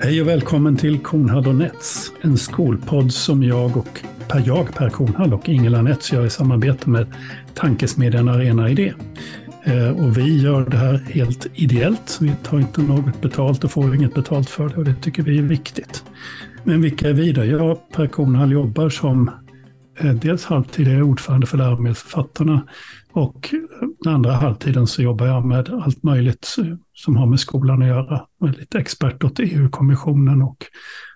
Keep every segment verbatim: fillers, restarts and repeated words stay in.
Hej och välkommen till Kornhall och Nets, en skolpodd som jag och Per, jag, Per Kornhall och Ingela Nets gör i samarbete med Tankesmedjan Arena Idé. Och vi gör det här helt ideellt, vi tar inte något betalt och får inget betalt för det, och det tycker vi är viktigt. Men vilka är vi då? Jag, Per Kornhall, jobbar som dels halvtid är ordförande för läromedelsförfattarna, och den andra halvtiden så jobbar jag med allt möjligt som har med skolan att göra. Jag är lite expert åt E U-kommissionen och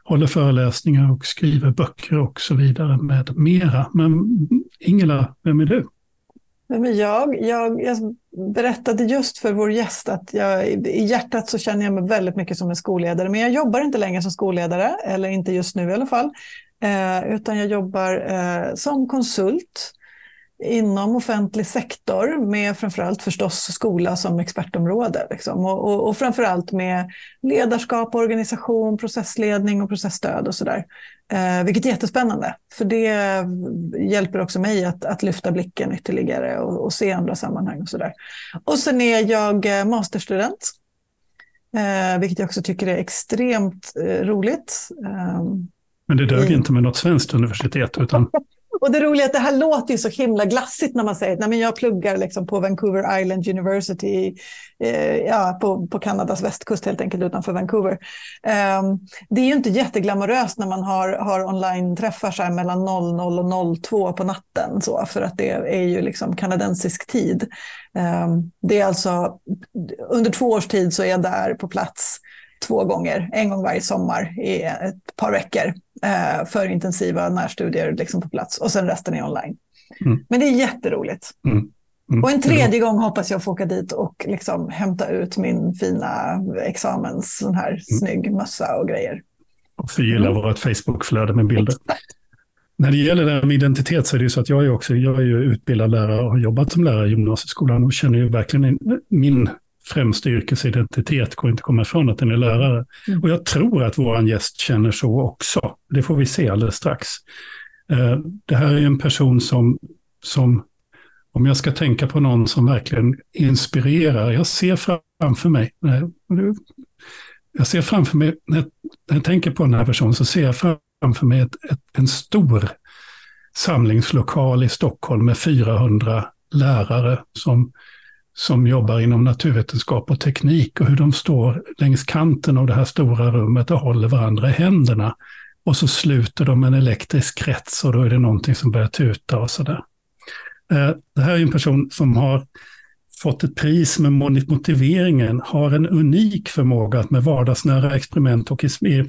håller föreläsningar och skriver böcker och så vidare med mera. Men Ingela, vem är du? Vem är jag? jag? Jag berättade just för vår gäst att jag, i hjärtat så känner jag mig väldigt mycket som en skolledare. Men jag jobbar inte längre som skolledare, eller inte just nu i alla fall. Eh, utan jag jobbar eh, som konsult inom offentlig sektor med framförallt förstås skola som expertområde. Liksom. Och, och, och framförallt med ledarskap, organisation, processledning och processstöd och sådär. Eh, vilket är jättespännande, för det hjälper också mig att, att lyfta blicken ytterligare och, och se andra sammanhang och sådär. Och sen är jag masterstudent, eh, vilket jag också tycker är extremt eh, roligt. Eh, Men det dög i... inte med något svenskt universitet utan... Och det roliga är att det här låter ju så himla glassigt när man säger att nej, men jag pluggar liksom på Vancouver Island University, eh, ja, på, på Kanadas västkust helt enkelt utanför Vancouver. Eh, det är ju inte jätteglamoröst när man har, har online-träffar så här mellan noll noll och noll två på natten, så, för att det är ju liksom kanadensisk tid. Eh, det är alltså, under två års tid så är jag där på plats två gånger, en gång varje sommar i ett par veckor för intensiva närstudier liksom på plats, och sen resten är online. Mm. Men det är jätteroligt. Mm. Mm. Och en tredje gång hoppas jag få åka dit och liksom hämta ut min fina examens, sån här mm. snygg mössa och grejer. Och förgylla mm. vårt Facebook-flöde med bilder. Exakt. När det gäller det här med identitet så är det ju så att jag är, också, jag är ju utbildad lärare och har jobbat som lärare i gymnasieskolan och känner ju verkligen min främsta yrkesidentitet, går inte komma ifrån att den är lärare. Mm. Och jag tror att våran gäst känner så också. Det får vi se alldeles strax. Det här är en person som, som om jag ska tänka på någon som verkligen inspirerar, jag ser framför mig, jag ser framför mig, när jag tänker på den här personen så ser jag framför mig ett, ett, en stor samlingslokal i Stockholm med fyrahundra lärare som som jobbar inom naturvetenskap och teknik, och hur de står längs kanten av det här stora rummet och håller varandra i händerna. Och så sluter de en elektrisk krets och då är det någonting som börjar tuta och sådär. Det här är en person som har fått ett pris med motiveringen, har en unik förmåga att med vardagsnära experiment och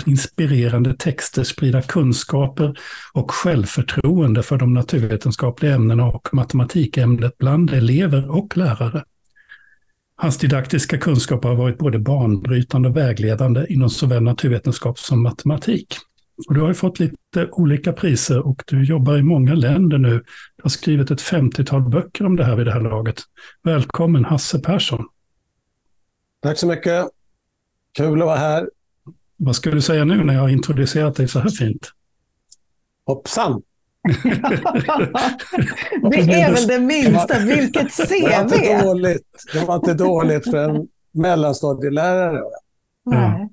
inspirerande texter sprida kunskaper och självförtroende för de naturvetenskapliga ämnena och matematikämnet bland elever och lärare. Hans didaktiska kunskaper har varit både banbrytande och vägledande inom såväl naturvetenskap som matematik. Och du har ju fått lite olika priser och du jobbar i många länder nu. Du har skrivit ett femtiotal böcker om det här vid det här laget. Välkommen Hasse Persson. Tack så mycket. Kul att vara här. Vad ska du säga nu när jag har introducerat dig så här fint? Hoppsan. Det är väl det minsta. Vilket C V! Det var inte dåligt, det var inte dåligt för en mellanstadielärare. Nej.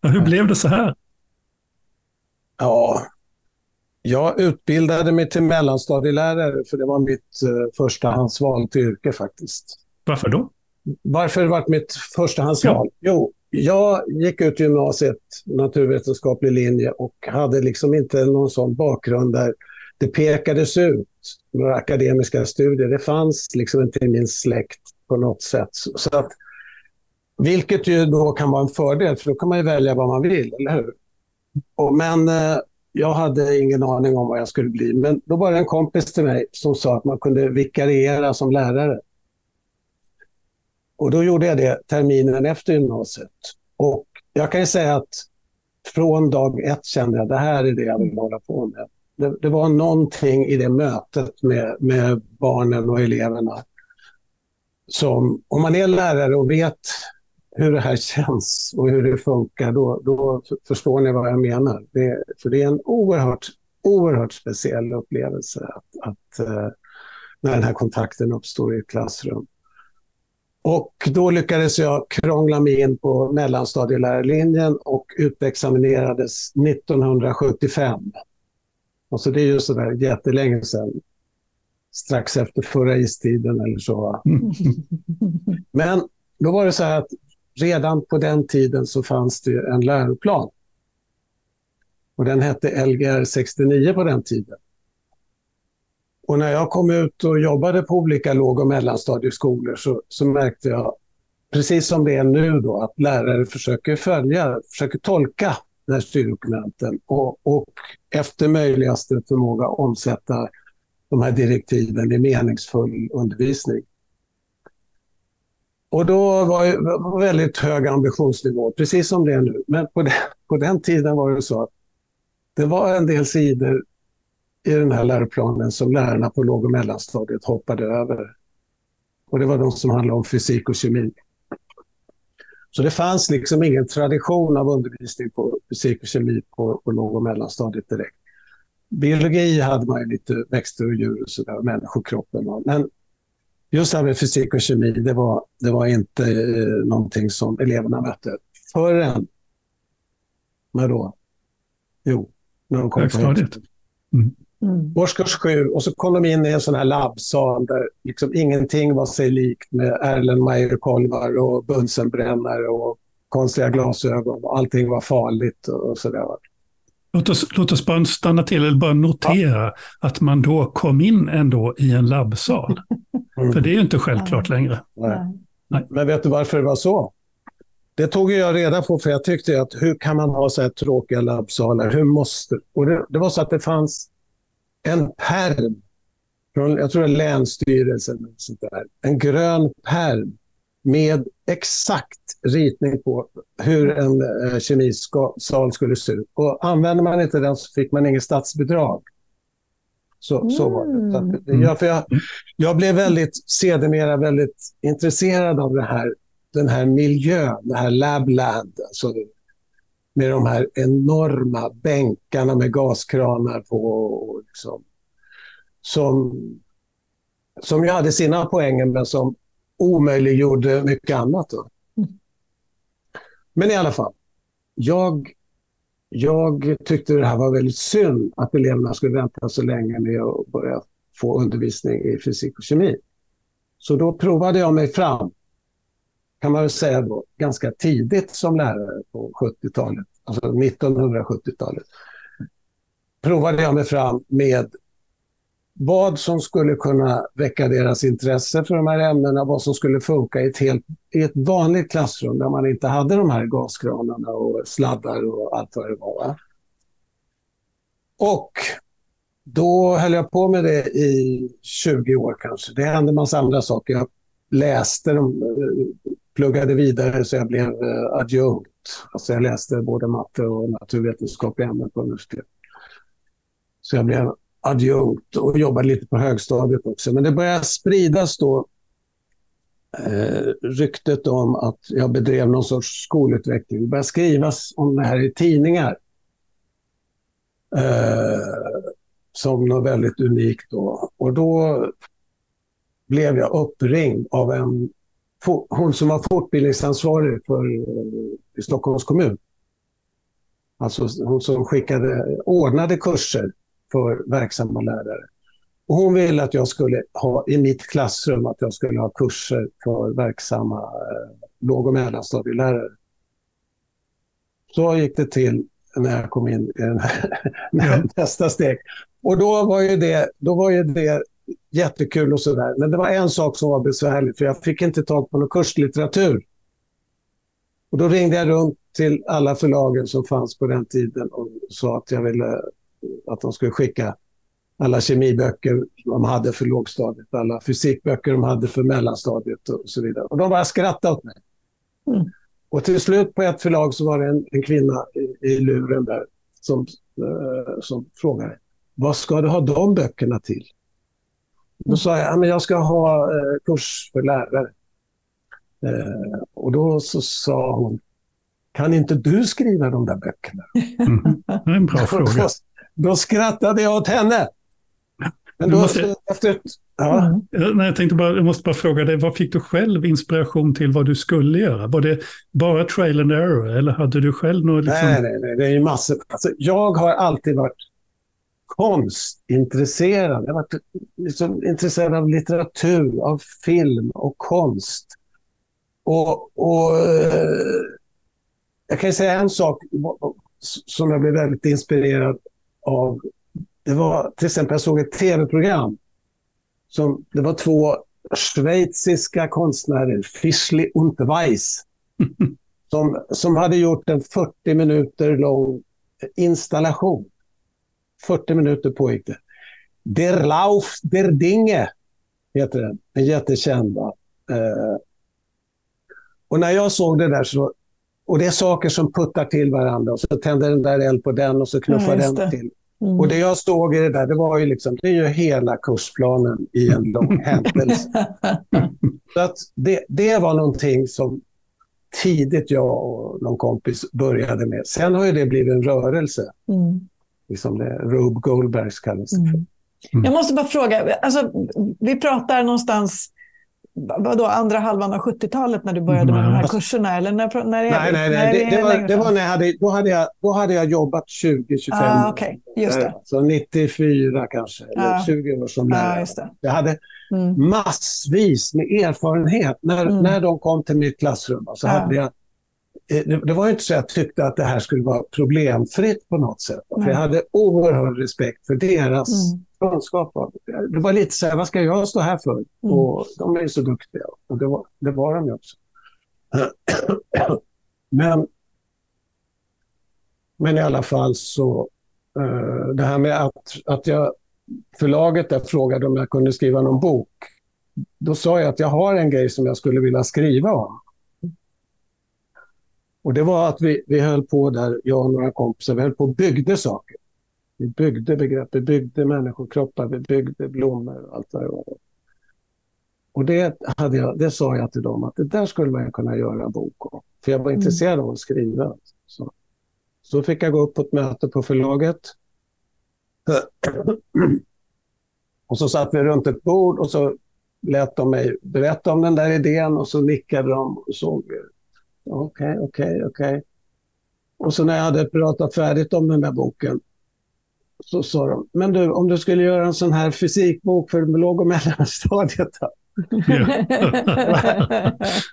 Ja. Hur blev det så här? Ja, jag utbildade mig till mellanstadielärare för det var mitt eh, förstahandsval till yrke faktiskt. Varför då? Varför det var mitt förstahandsval? Ja. Jo, jag gick ut gymnasiet, naturvetenskaplig linje, och hade liksom inte någon sån bakgrund där det pekades ut några akademiska studier. Det fanns liksom inte i min släkt på något sätt. Så att, vilket ju då kan vara en fördel, för då kan man ju välja vad man vill, eller hur? Och, men eh, jag hade ingen aning om vad jag skulle bli. Men då var det en kompis till mig som sa att man kunde vikariera som lärare. Och då gjorde jag det terminen efter gymnasiet. Och jag kan ju säga att från dag ett kände jag att det här är det jag vill hålla på med. Det, det var någonting i det mötet med, med barnen och eleverna. Som, om man är lärare och vet hur det här känns och hur det funkar, då, då förstår ni vad jag menar. Det, för det är en oerhört, oerhört speciell upplevelse att, att, när den här kontakten uppstår i ett klassrum. Och då lyckades jag krångla mig in på mellanstadielärarlinjen och utexaminerades nittonhundrasjuttiofem. Och så det är ju sådär jättelänge sedan. Strax efter förra istiden eller så. Men då var det så här att redan på den tiden så fanns det en läroplan. Och den hette L G R sextionio på den tiden. Och när jag kom ut och jobbade på olika låg- och mellanstadieskolor så, så märkte jag, precis som det är nu då, att lärare försöker följa, försöker tolka den här styrdokumenten och, och efter möjligaste förmåga omsätta de här direktiven i meningsfull undervisning. Och då var det väldigt hög ambitionsnivå, precis som det är nu. Men på den, på den tiden var det så att det var en del sidor i den här läroplanen som lärarna på låg- och mellanstadiet hoppade över. Och det var de som handlade om fysik och kemi. Så det fanns liksom ingen tradition av undervisning på fysik och kemi på, på låg- och mellanstadiet direkt. Biologi hade man ju lite växter och djur och sådär, människokroppen. Och, men just det här med fysik och kemi, det var, det var inte eh, någonting som eleverna mötte förrän, när då? Jo, när de kom på mm. Mm. årskurs sju, och så kom de in i en sån här labbsal där liksom ingenting var sig likt med Erlenmeyer-kolvar och bunsenbrännare och konstiga glasögon och allting var farligt och sådär. Låt oss, låt oss bara stanna till eller bara notera ja. Att man då kom in ändå i en labbsal. Mm. För det är ju inte självklart Nej. längre. Nej. Nej. Men vet du varför det var så? Det tog jag reda på, för jag tyckte att hur kan man ha så här tråkiga labbsalar? Hur måste... Och det, det var så att det fanns en pärm från, jag tror det är länsstyrelsen, sånt där, en grön pärm med exakt ritning på hur en eh, kemisal skulle se ut. Och använde man inte den så fick man inget statsbidrag. Så, mm. så var det. Så att, jag, för jag, jag blev väldigt, sedermera väldigt intresserad av det här, den här miljön, det här labland, alltså med de här enorma bänkarna med gaskranar på och liksom, som, som ju hade sina poänger men som omöjliggjorde mycket annat då. Mm. Men i alla fall, jag, jag tyckte det här var väldigt synd att eleverna skulle vänta så länge med att börja få undervisning i fysik och kemi. Så då provade jag mig fram, kan man väl säga då, ganska tidigt som lärare på sjuttiotalet, alltså nittonhundrasjuttiotalet. Provade jag mig fram med vad som skulle kunna väcka deras intresse för de här ämnena, vad som skulle funka i ett, helt, i ett vanligt klassrum där man inte hade de här gaskranarna och sladdar och allt vad det var. Och då höll jag på med det i tjugo år kanske. Det hände en massa andra saker. Jag läste, de, pluggade vidare så jag blev adjunkt. Alltså jag läste både matte och naturvetenskapliga ämnen på universitet. Så jag blev adjunkt och jobbade lite på högstadiet också. Men det började spridas då eh, ryktet om att jag bedrev någon sorts skolutveckling. Det började skrivas om det här i tidningar. Eh, som något väldigt unikt då. Och då blev jag uppringd av en, hon som var fortbildningsansvarig för, i Stockholms kommun. Alltså hon som skickade, ordnade kurser för verksamma lärare. Och hon ville att jag skulle ha i mitt klassrum att jag skulle ha kurser för verksamma eh, låg- och mellanstadielärare. Så gick det till när jag kom in i den här, mm. nästa steg. Och då var ju det, då var ju det jättekul och sådär. Men det var en sak som var besvärlig, för jag fick inte tag på någon kurslitteratur. Och då ringde jag runt till alla förlagen som fanns på den tiden och sa att jag ville att de skulle skicka alla kemiböcker de hade för lågstadiet, alla fysikböcker de hade för mellanstadiet och så vidare. Och de bara skrattade åt mig. Mm. Och till slut på ett förlag så var det en, en kvinna i, i luren där som, äh, som frågade, vad ska du ha de böckerna till? Mm. Då sa jag, ja, men jag ska ha eh, kurs för lärare. Eh, och då så sa hon, kan inte du skriva de där böckerna? Mm. Det är en bra fråga. Då skrattade jag åt henne. Men då, måste... efter, Ja. Mm. Jag tänkte bara, jag måste bara fråga dig, vad fick du själv inspiration till vad du skulle göra? Var det bara trial and error eller hade du själv något? Liksom... Nej, nej, nej, det är ju massor. Alltså, jag har alltid varit konstintresserad. Jag har varit liksom intresserad av litteratur, av film och konst. Och, och eh, jag kan säga en sak som jag blev väldigt inspirerad av. Det var till exempel, jag såg ett tv-program. Som, det var två schweiziska konstnärer, Fischli und Weiss, som, som hade gjort en fyrtio minuter lång installation. fyrtio minuter pågick det. Der Lauf der Dinge heter den, den jättekända. Eh, och när jag såg det där så, och det är saker som puttar till varandra och så tänder den där eld på den och så knuffar ja, den till. Mm. Och det jag såg i det där, det var ju liksom, det är ju hela kursplanen i en lång händelse. Så att det, det var någonting som tidigt jag och någon kompis började med. Sen har ju det blivit en rörelse. Mm. Liksom det Rube Goldberg kallas det. Mm. Mm. Jag måste bara fråga, alltså, vi pratar någonstans, vadå, andra halvan av sjuttiotalet när du började med de här kurserna? Eller när, när är, nej, nej, nej. När det, det, det, var, det var när jag hade, då hade jag, då hade jag jobbat tjugo till tjugofem ah, okay. Just det. Så nittiofyra kanske, eller ah. tjugo år som lärare. Ah, just det. Jag hade mm. massvis med erfarenhet när, mm. när de kom till mitt klassrum. Så ah. hade jag, det, det var ju inte så att jag tyckte att det här skulle vara problemfritt på något sätt. Mm. För jag hade oerhörd respekt för deras... Mm. kunskap. Det var lite så här, vad ska jag stå här för? Mm. Och de är ju så duktiga. Och det var, det var de ju också. Men, men i alla fall så det här med att, att jag, förlaget där frågade om jag kunde skriva någon bok. Då sa jag att jag har en grej som jag skulle vilja skriva om. Och det var att vi, vi höll på där, jag och några kompisar, vi höll på och byggde saker. Vi byggde begrepp, vi byggde människokroppar, vi byggde blommor och allt där. Och det, hade jag, det sa jag till dem att det där skulle man kunna göra en bok om. För jag var mm. intresserad av att skriva. Så, så fick jag gå upp på ett möte på förlaget. Och så satt vi runt ett bord och så lät de mig berätta om den där idén. Och så nickade de och såg, okej, okej, okej. Och så när jag hade pratat färdigt om den där boken. Så sa de, men du, om du skulle göra en sån här fysikbok för låg- och mellanstadiet.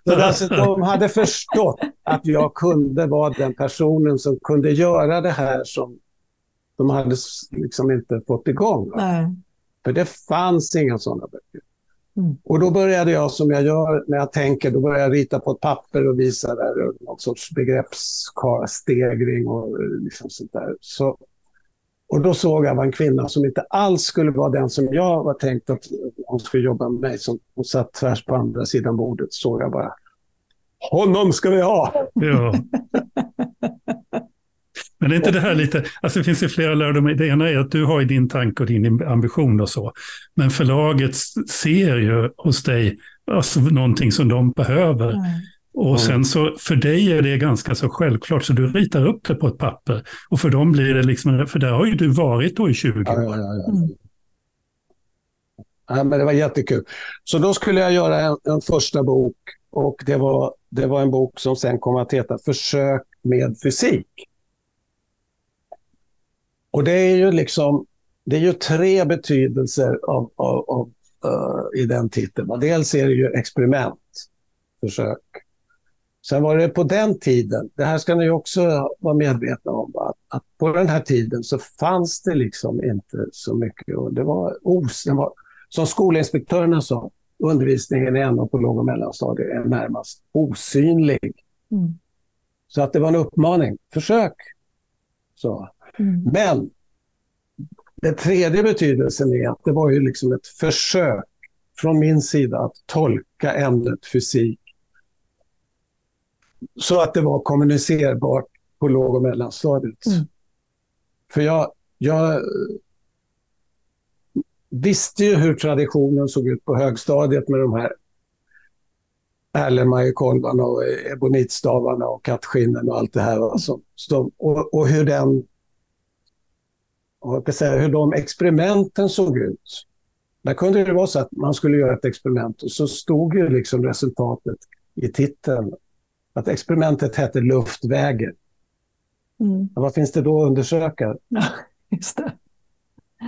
Så alltså, de hade förstått att jag kunde vara den personen som kunde göra det här som de hade liksom inte fått igång. Nej. För det fanns inga sådana böcker. Mm. Och då började jag, som jag gör när jag tänker, då började jag rita på ett papper och visa där någon sorts begreppsstegring och liksom sånt där. Så Och då såg jag en kvinna som inte alls skulle vara den som jag var tänkt att hon skulle jobba med mig. Som hon satt tvärs på andra sidan bordet, såg jag bara, honom ska vi ha! Ja. Men det är inte det här lite, alltså det finns ju flera lärdomar. Det ena är att du har i din tanke och din ambition och så. Men förlaget ser ju hos dig alltså någonting som de behöver. Mm. Och sen så för dig är det ganska så självklart så du ritar upp det på ett papper och för dem blir det liksom, för där har ju du varit då i tjugo år. Ja, ja, ja. Mm. Ja, men det var jättekul. Så då skulle jag göra en, en första bok och det var, det var en bok som sen kom att heta Försök med fysik. Och det är ju liksom, det är ju tre betydelser av, av, av, uh, i den titeln. Dels är det ju experiment, försök. Sen var det på den tiden, det här ska ni också vara medvetna om, att, att på den här tiden så fanns det liksom inte så mycket. Och det var, os, det var som skolinspektörerna sa, undervisningen ändå på låg- och mellanstadiet är närmast osynlig. Mm. Så att det var en uppmaning. Försök! Så. Mm. Men den tredje betydelsen är att det var ju liksom ett försök från min sida att tolka ämnet fysik. Så att det var kommunicerbart på låg- och mellanstadiet. Mm. För jag, jag visste ju hur traditionen såg ut på högstadiet med de här Erlenmeyer-kolvarna och ebonitstavarna och kattskinnen och allt det här. Alltså, som, och, och hur den, och jag kan säga, hur de experimenten såg ut. Där kunde det vara så att man skulle göra ett experiment och så stod ju liksom resultatet i titeln. Att experimentet hette luftväger. Mm. Vad finns det då att undersöka? Ja, just det.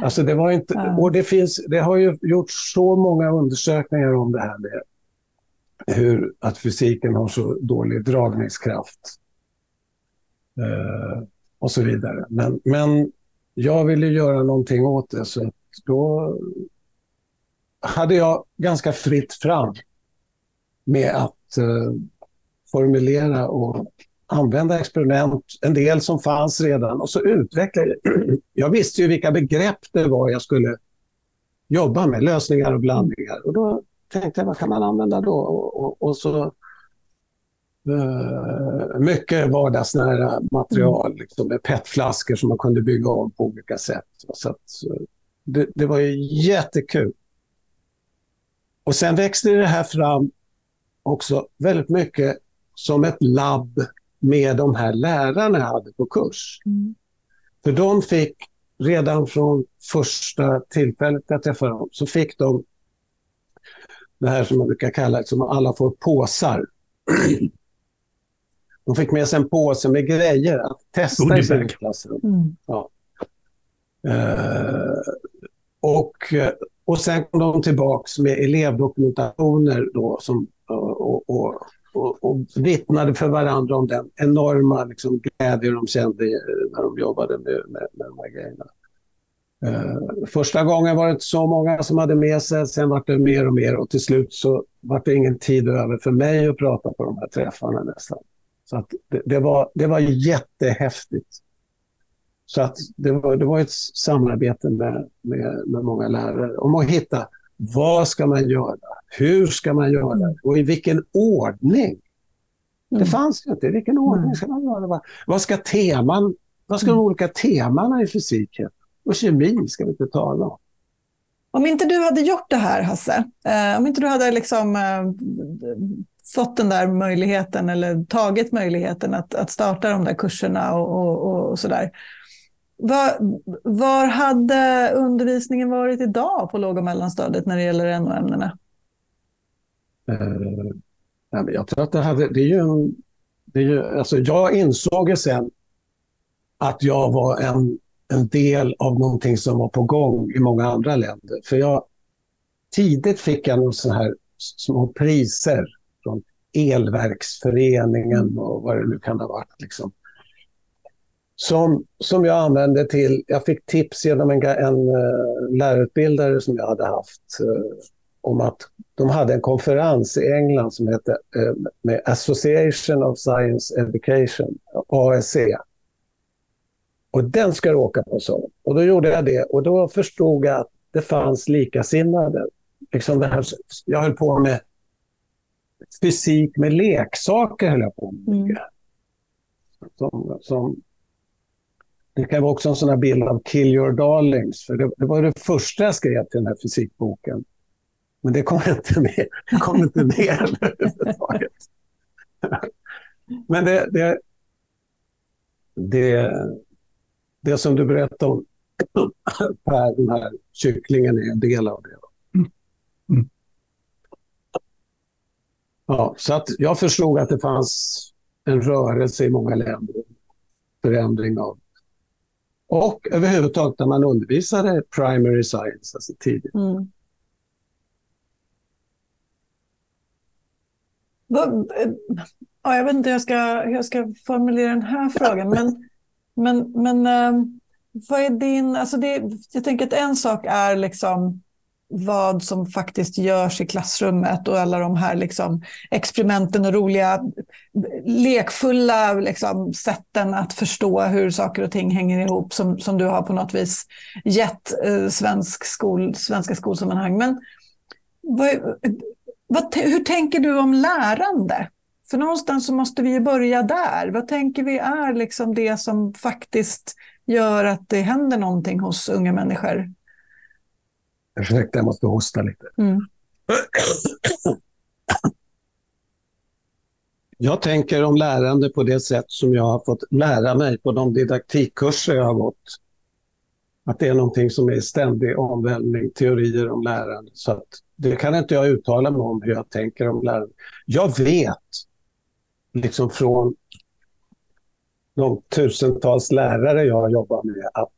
Alltså det var inte, ja. Och det finns, det har ju gjort så många undersökningar om det här med hur att fysiken har så dålig dragningskraft eh, och så vidare. Men, men jag ville göra någonting åt det, så att då hade jag ganska fritt fram med att eh, formulera och använda experiment, en del som fanns redan, och så utvecklade jag. Jag visste ju vilka begrepp det var jag skulle jobba med, lösningar och blandningar. Och då tänkte jag, vad kan man använda då? Och, och, och så uh, mycket vardagsnära material, mm. liksom, med petflaskor som man kunde bygga av på olika sätt. Så att, det, det var ju jättekul. Och sen växte det här fram också väldigt mycket som ett labb med de här lärarna jag hade på kurs. Mm. För de fick redan från första tillfället jag träffade dem, så fick de det här som man brukar kalla, som alla får, påsar. De fick med sig en påse med grejer att testa oh, i sin klass. Mm. Ja. Uh, och, och sen kom de tillbaks med elevdokumentationer då, som, och, och Och, och vittnade för varandra om den enorma liksom, glädje de kände när de jobbade med, med, med de här grejerna. Uh, första gången var det inte så många som hade med sig, sen var det mer och mer, och till slut så var det ingen tid över för mig att prata på de här träffarna nästan. Så att det, det, var, det var jättehäftigt. Så att det var, det var ett samarbete med, med, med många lärare om att hitta: vad ska man göra? Hur ska man göra? Och i vilken ordning? Mm. Det fanns ju inte. I vilken ordning ska man göra? Vad ska teman, vad ska de olika temana i fysiken? Och kemi ska vi inte tala om. Om inte du hade gjort det här, Hasse. Eh, om inte du hade liksom, eh, fått den där möjligheten eller tagit möjligheten att, att starta de där kurserna och, och, och sådär. Var, var hade undervisningen varit idag på låg- och mellanstadiet när det gäller N O-ämnena? Uh, jag tror att det hade, det är ju, en, det är ju alltså jag insåg ju sen att jag var en, en del av någonting som var på gång i många andra länder. För jag, tidigt fick jag någon sån här små priser från elverksföreningen och vad det nu kan ha varit liksom. Som, som jag använde till, jag fick tips genom en, en uh, lärarutbildare som jag hade haft uh, om att de hade en konferens i England som hette uh, med Association of Science Education, A S C. Och den ska du åka på, så. Och då gjorde jag det, och då förstod jag att det fanns likasinnade. Liksom det här, jag höll på med fysik med leksaker, höll jag på med. Mm. Som... som Det kan vara också en sån här bild av Kill Your Darlings. För det, det var det första jag skrev till den här fysikboken. Men det kom inte med. Det kom inte med överhuvudtaget. Men det, det, det, det som du berättade om, Per, den här kycklingen, är en del av det. Mm. Ja, så att jag förstod att det fanns en rörelse i många länder. Förändring av. Och överhuvudtaget när man undervisade primary science, alltså tidigt. Mm. Ja, jag vet inte hur jag ska, hur jag ska formulera den här frågan, men, men, men vad är din... Alltså det, jag tänker att en sak är liksom vad som faktiskt görs i klassrummet och alla de här liksom experimenten och roliga, lekfulla liksom sätten att förstå hur saker och ting hänger ihop, som, som du har på något vis gett eh, svensk skol, svenska skolsammanhang. Men vad, vad, hur tänker du om lärande? För någonstans så måste vi börja där. Vad tänker vi är liksom det som faktiskt gör att det händer någonting hos unga människor? Ursäkta, jag måste hosta lite. Mm. Jag tänker om lärande på det sätt som jag har fått lära mig på de didaktikkurser jag har gått. Att det är någonting som är ständig omvälvning, teorier om lärande. Så att det kan inte jag uttala mig om hur jag tänker om lärande. Jag vet liksom från de tusentals lärare jag jobbar med att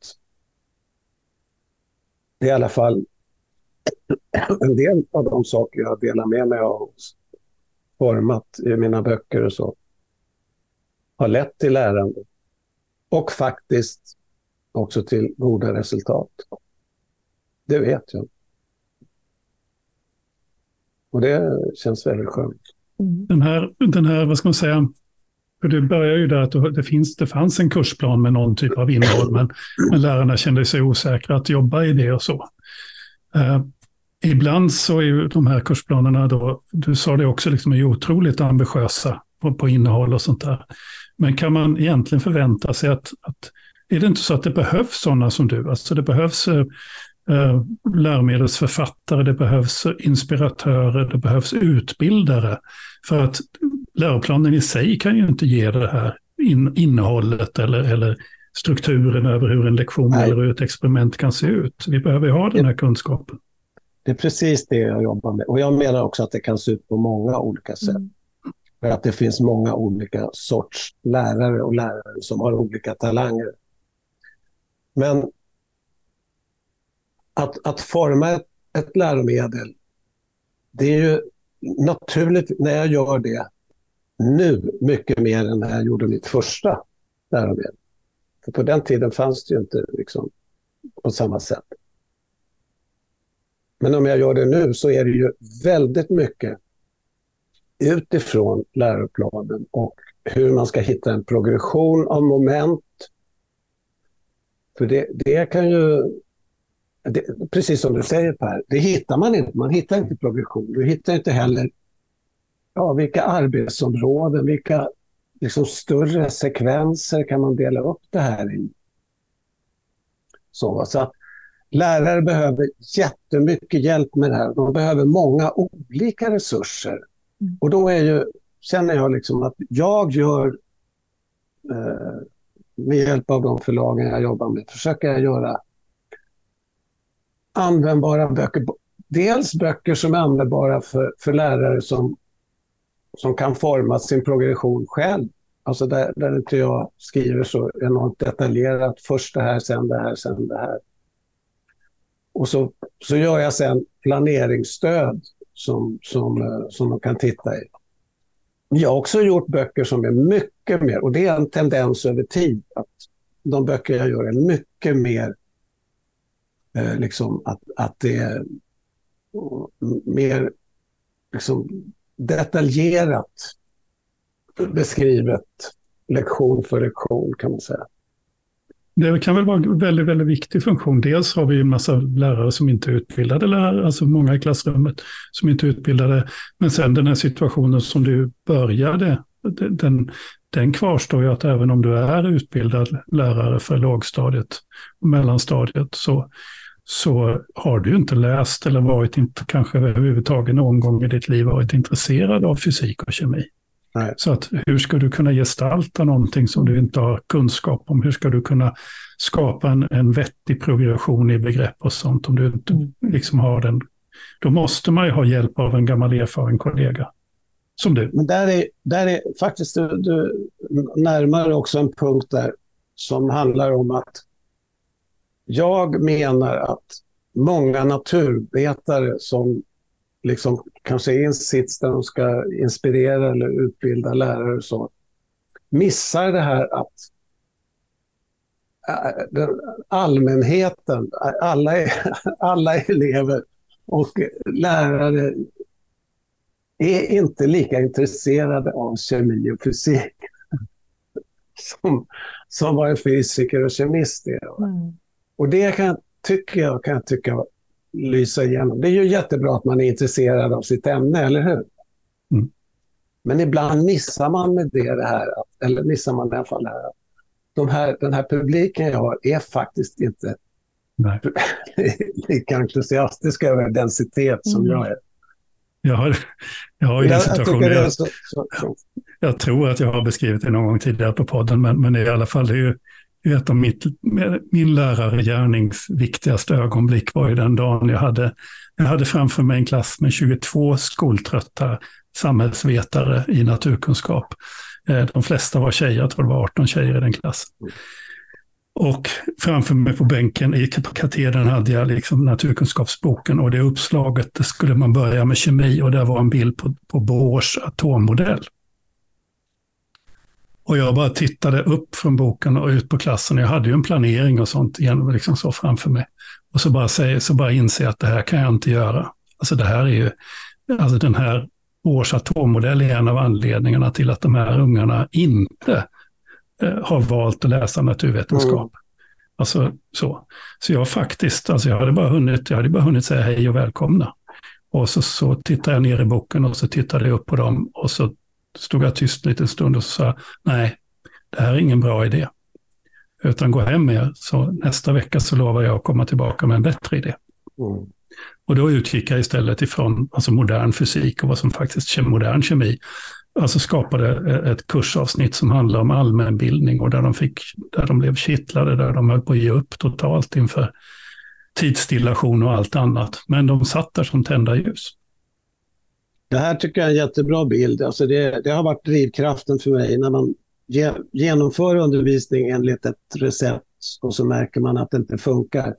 det är i alla fall en del av de saker jag delar med mig av format i mina böcker och så har lett till lärande. Och faktiskt också till goda resultat. Det vet jag. Och det känns väldigt skönt. Den här, den här vad ska man säga, för det börjar ju där att det, finns, det fanns en kursplan med någon typ av innehåll, men, men lärarna kände sig osäkra att jobba i det och så. Eh, ibland så är ju de här kursplanerna då, du sa det också, liksom, är otroligt ambitiösa på, på innehåll och sånt där. Men kan man egentligen förvänta sig att, att är det inte så att det behövs sådana som du? Alltså det behövs eh, läromedelsförfattare, det behövs inspiratörer, det behövs utbildare. För att läroplanen i sig kan ju inte ge det här in, innehållet eller, eller strukturen över hur en lektion Nej. Eller hur ett experiment kan se ut. Vi behöver ha den här kunskapen. Det är precis det jag jobbar med. Och jag menar också att det kan se ut på många olika sätt. Mm. För att det finns många olika sorts lärare och lärare som har olika talanger. Men att, att forma ett, ett läromedel, det är ju naturligt när jag gör det nu mycket mer än när jag gjorde mitt första läromedel. För på den tiden fanns det ju inte liksom på samma sätt. Men om jag gör det nu så är det ju väldigt mycket utifrån läroplanen och hur man ska hitta en progression av moment. För det, det kan ju, det, precis som du säger Per, det hittar man inte. Man hittar inte progression. Du hittar inte heller ja, vilka arbetsområden, vilka liksom, större sekvenser kan man dela upp det här i. Så, så att lärare behöver jättemycket hjälp med det här. De behöver många olika resurser. Och då är ju, känner jag liksom att jag gör eh, med hjälp av de förlagen jag jobbar med, försöker jag göra användbara böcker. Dels böcker som är användbara för, för lärare som, som kan forma sin progression själv. Alltså där, där inte jag skriver så enormt detaljerat. Först det här, sen det här, sen det här. Och så, så gör jag sen planeringsstöd. Som, som, som de kan titta i. Jag har också gjort böcker som är mycket mer, och det är en tendens över tid att de böcker jag gör är mycket mer eh, liksom att, att det är mer liksom, detaljerat beskrivet lektion för lektion kan man säga. Det kan väl vara en väldigt, väldigt viktig funktion. Dels har vi en massa lärare som inte är utbildade lärare, alltså många i klassrummet som inte är utbildade. Men sen den här situationen som du började, den, den kvarstår ju att även om du är utbildad lärare för lågstadiet och mellanstadiet så, så har du inte läst eller varit inte, kanske överhuvudtaget någon gång i ditt liv varit intresserad av fysik och kemi. Så att hur ska du kunna gestalta någonting som du inte har kunskap om? Hur ska du kunna skapa en, en vettig progression i begrepp och sånt om du inte liksom har den? Då måste man ju ha hjälp av en gammal erfaren kollega som du. Men där är, där är faktiskt du, du närmar också en punkt där som handlar om att jag menar att många naturvetare som liksom kanske är en sits där de ska inspirera eller utbilda lärare och så, missar det här att allmänheten, alla, är, alla elever och lärare är inte lika intresserade av kemi och fysik som, som var en fysiker och kemist är. Mm. Och det kan, tycker jag kan jag tycka lysa igenom. Det är ju jättebra att man är intresserad av sitt ämne, eller hur? Mm. Men ibland missar man med det, det här, eller missar man i alla fall det här. De här den här publiken jag har är faktiskt inte Nej. lika entusiastisk över densitet som mm. jag är. Jag har, jag har ju en situation jag, jag, så, så, så. jag tror att jag har beskrivit det någon gång tidigare på podden, men, men i alla fall det är ju ett av mitt, min lärargärnings viktigaste ögonblick var ju den dagen jag hade, jag hade framför mig en klass med tjugotvå skoltrötta samhällsvetare i naturkunskap. De flesta var tjejer, jag tror det var arton tjejer i den klassen. Och framför mig på bänken i katedern hade jag liksom naturkunskapsboken och det uppslaget det skulle man börja med kemi och där var en bild på, på Bohrs atommodell. Och jag bara tittade upp från boken och ut på klassen. Jag hade ju en planering och sånt igen, liksom så framför mig. Och så bara, säger, så bara inser att det här kan jag inte göra. Alltså det här är ju, alltså den här Bohrs atommodell är en av anledningarna till att de här ungarna inte har valt att läsa naturvetenskap. Mm. Alltså så. Så jag faktiskt, alltså jag hade bara hunnit, jag hade bara hunnit säga hej och välkomna. Och så, så tittade jag ner i boken och så tittade jag upp på dem och så stod jag tyst en liten stund och så sa nej, det här är ingen bra idé. Utan gå hem med er, så nästa vecka så lovar jag att komma tillbaka med en bättre idé. Mm. Och då utgick jag istället ifrån alltså modern fysik och vad som faktiskt är modern kemi. Alltså skapade ett kursavsnitt som handlade om allmänbildning och där de, fick, där de blev kittlade, där de höll på att ge upp totalt inför tidsdilation och allt annat. Men de satt där som tända ljus. Det här tycker jag är en jättebra bild. Alltså det, det har varit drivkraften för mig när man ge, genomför undervisning enligt ett recept och så märker man att det inte funkar.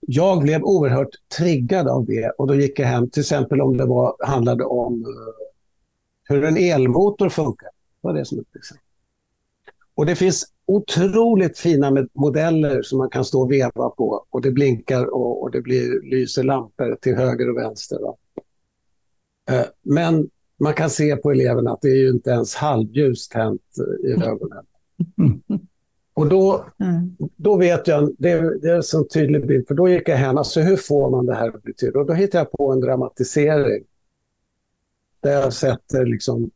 Jag blev oerhört triggad av det och då gick jag hem till exempel om det var, handlade om hur en elmotor funkar. Det var det som ett exempel. Och det finns otroligt fina med modeller som man kan stå och veva på och det blinkar och, och det blir lyser lampor till höger och vänster. Va? Men man kan se på eleverna att det är ju inte ens halvljust tänt i ögonen. Och då, då vet jag, det, det är en sån tydlig bild, för då gick jag hem, alltså hur får man det här betyder? Och då hittade jag på en dramatisering där jag sätter, liksom,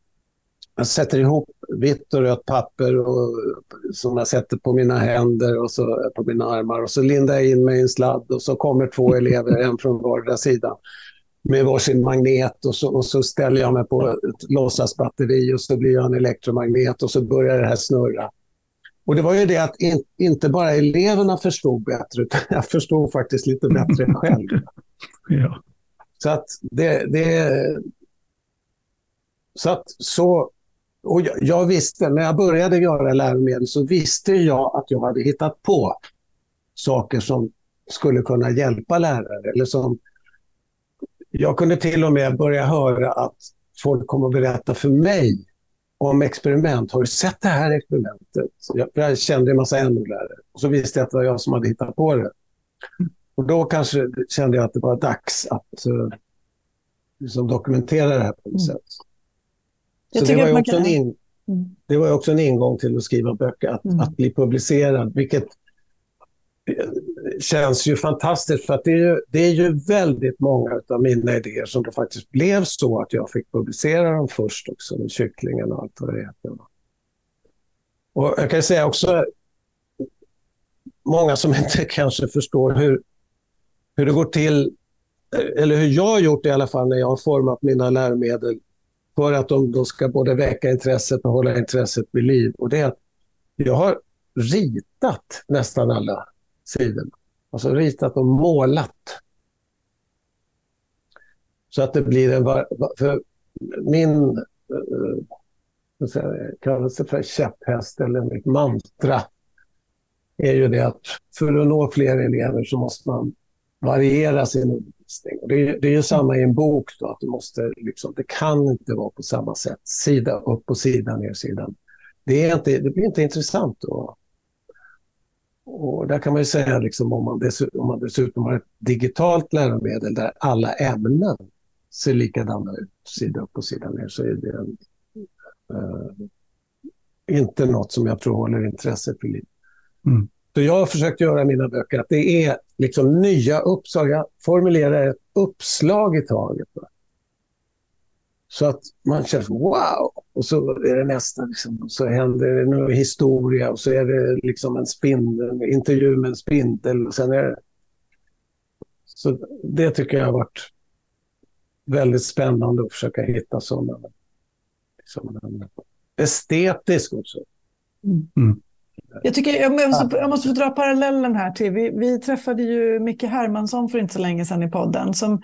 jag sätter ihop vitt och rött papper och, som jag sätter på mina händer och så, på mina armar och så lindar jag in mig i en sladd och så kommer två elever, en från vardera sidan. Med varsin magnet och så, och så ställer jag mig på ett låtsasbatteri och så blir jag en elektromagnet och så börjar det här snurra. Och det var ju det att in, inte bara eleverna förstod bättre utan jag förstod faktiskt lite bättre själv. Ja. Så att det, det så att så och jag, jag visste när jag började göra läromedel så visste jag att jag hade hittat på saker som skulle kunna hjälpa lärare eller som jag kunde till och med börja höra att folk kommer att berätta för mig om experiment. Har du sett det här experimentet? Jag, jag kände en massa N O-lärare. Och så visste jag att det var jag som hade hittat på det. Och då kanske kände jag att det var dags att uh, liksom dokumentera det här på något sätt. Mm. Så det var, ju också kan... en in... det var också en ingång till att skriva böcker, att, mm. att bli publicerad. Vilket... känns ju fantastiskt för att det är ju, det är ju väldigt många av mina idéer som det faktiskt blev så att jag fick publicera dem först också med kycklingen och allt vad det heter. Och jag kan säga också många som inte kanske förstår hur, hur det går till eller hur jag har gjort i alla fall när jag har format mina läromedel för att de då ska både väcka intresset och hålla intresset vid liv. Och det är att jag har ritat nästan alla sidorna. Alltså ritat och målat. Så att det blir en... Var- för min kallelse för käpphäst eller mitt mantra är ju det att för att nå fler elever så måste man variera sin undervisning. Det är, det är ju samma i en bok då, att du måste liksom, det kan inte vara på samma sätt. Sida upp och sida ner sidan. Det, är inte, det blir inte intressant då. Och där kan man ju säga liksom, om, man dess, om man dessutom har ett digitalt läromedel där alla ämnen ser likadana ut, sida upp och sida ner, så är det en, eh, inte något som jag tror håller intresset för liv. Mm. Så jag har försökt göra mina böcker att det är liksom nya uppslag. Jag formulerar ett uppslag i taget. Va? Så att man känner wow, och så är det nästa liksom, så händer det någon historia och så är det liksom en spindel, en intervju med en spindel och sen är det... Så det tycker jag har varit väldigt spännande att försöka hitta sådana liksom, estetisk också. Mm. Jag tycker jag, jag, måste, jag måste få dra parallellen här till. Vi, vi träffade ju Micke Hermansson för inte så länge sedan i podden. Som,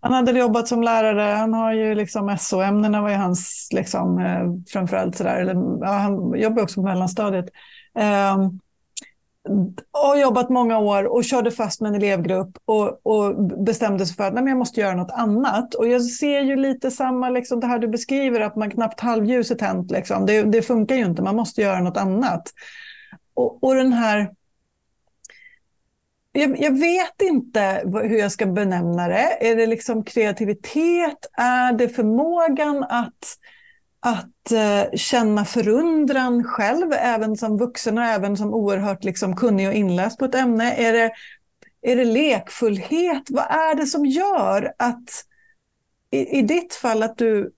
han hade jobbat som lärare. Han har ju liksom S O-ämnena var ju hans liksom, eh, framförallt sådär. Eller, ja, han jobbar också på mellanstadiet. Eh, och jobbat många år och körde fast med en elevgrupp och, och bestämde sig för att nej, men jag måste göra något annat. Och jag ser ju lite samma, liksom, det här du beskriver att man knappt halvljuset hänt. Liksom. Det, det funkar ju inte, man måste göra något annat. Och, och den här, jag, jag vet inte hur jag ska benämna det. Är det liksom kreativitet? Är det förmågan att, att eh, känna förundran själv, även som vuxen och även som oerhört liksom, kunnig och inläst på ett ämne? Är det, är det lekfullhet? Vad är det som gör att, i, i ditt fall, att du...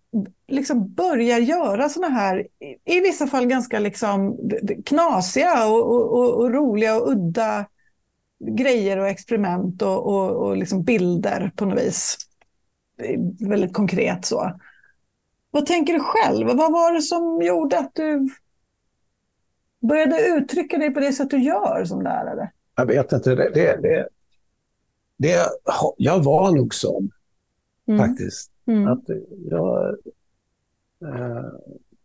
liksom börjar göra såna här i vissa fall ganska liksom knasiga och, och, och roliga och udda grejer och experiment och, och, och liksom bilder på något vis väldigt konkret så. Vad tänker du själv? Vad var det som gjorde att du började uttrycka dig på det sätt du gör som lärare? Jag vet inte, det, det, det, det jag var nog som mm. faktiskt. Mm. Att jag, eh,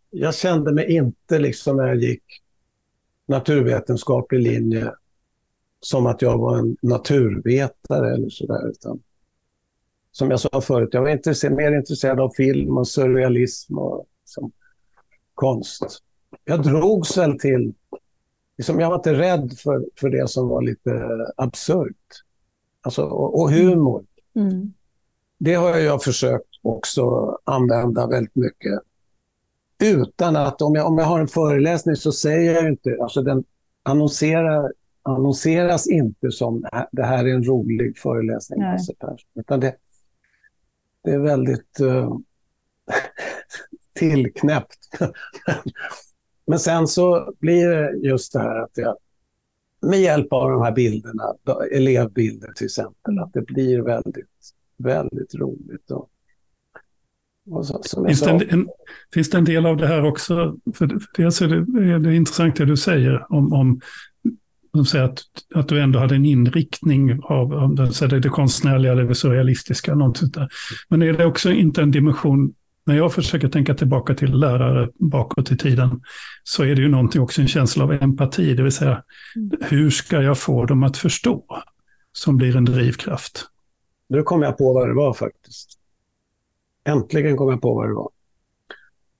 jag kände mig inte liksom när jag gick naturvetenskaplig linje som att jag var en naturvetare eller sådär, utan som jag sa förut, jag var intresserad, mer intresserad av film och surrealism och liksom, konst. Jag drogs väl till liksom, jag var inte rädd för, för det som var lite absurt alltså, och, och humor. Mm. Det har jag försökt också använda väldigt mycket. Utan att om jag, om jag har en föreläsning så säger jag inte, alltså den annonserar, annonseras inte som det här är en rolig föreläsning. Alltså, utan det, det är väldigt uh, tillknäppt. Men sen så blir det just det här att jag med hjälp av de här bilderna, elevbilder till exempel, att det blir väldigt väldigt roligt då. Och så, som finns, det en, en, finns det en del av det här också? För det, alltså det, det är det intressant det du säger om, om, om säger att, att du ändå hade en inriktning av, av det, det konstnärliga eller det surrealistiska. Någonting där. Men är det också inte en dimension, när jag försöker tänka tillbaka till lärare bakåt i tiden, så är det ju någonting också en känsla av empati. Det vill säga, hur ska jag få dem att förstå som blir en drivkraft? Nu kom jag på vad det var faktiskt. Äntligen kom jag på vad det var.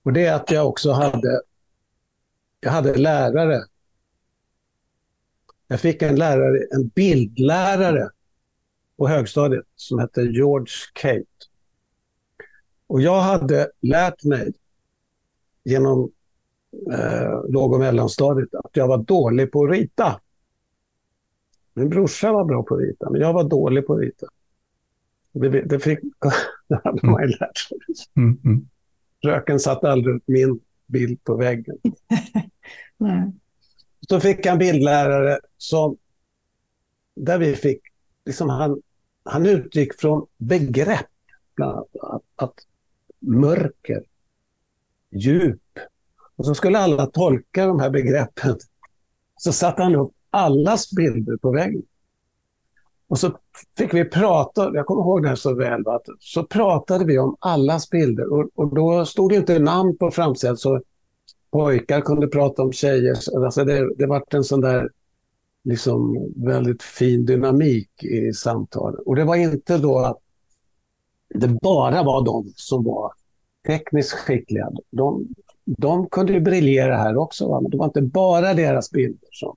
Och det är att jag också hade, jag hade lärare. Jag fick en lärare, en bildlärare på högstadiet som hette George Kate. Och jag hade lärt mig genom eh, låg- och mellanstadiet att jag var dålig på att rita. Min brorsa var bra på att rita, men jag var dålig på att rita. Det, det fick det hade man lärt sig. Mm, mm. Röken satt aldrig upp min bild på väggen. Nej. Så fick jag en bildlärare som där vi fick liksom han, han utgick från begrepp bland annat, att, att mörker, djup, och så skulle alla tolka de här begreppen. Så satte han upp allas bilder på väggen. Och så fick vi prata, jag kommer ihåg det här så väl, va? Så pratade vi om allas bilder. Och, och då stod det inte namn på framsidan, så pojkar kunde prata om tjejer. Alltså det, det var en sån där liksom, väldigt fin dynamik i samtalen. Och det var inte då att det bara var de som var tekniskt skickliga. De, de kunde ju briljera här också, va? Men det var inte bara deras bilder som...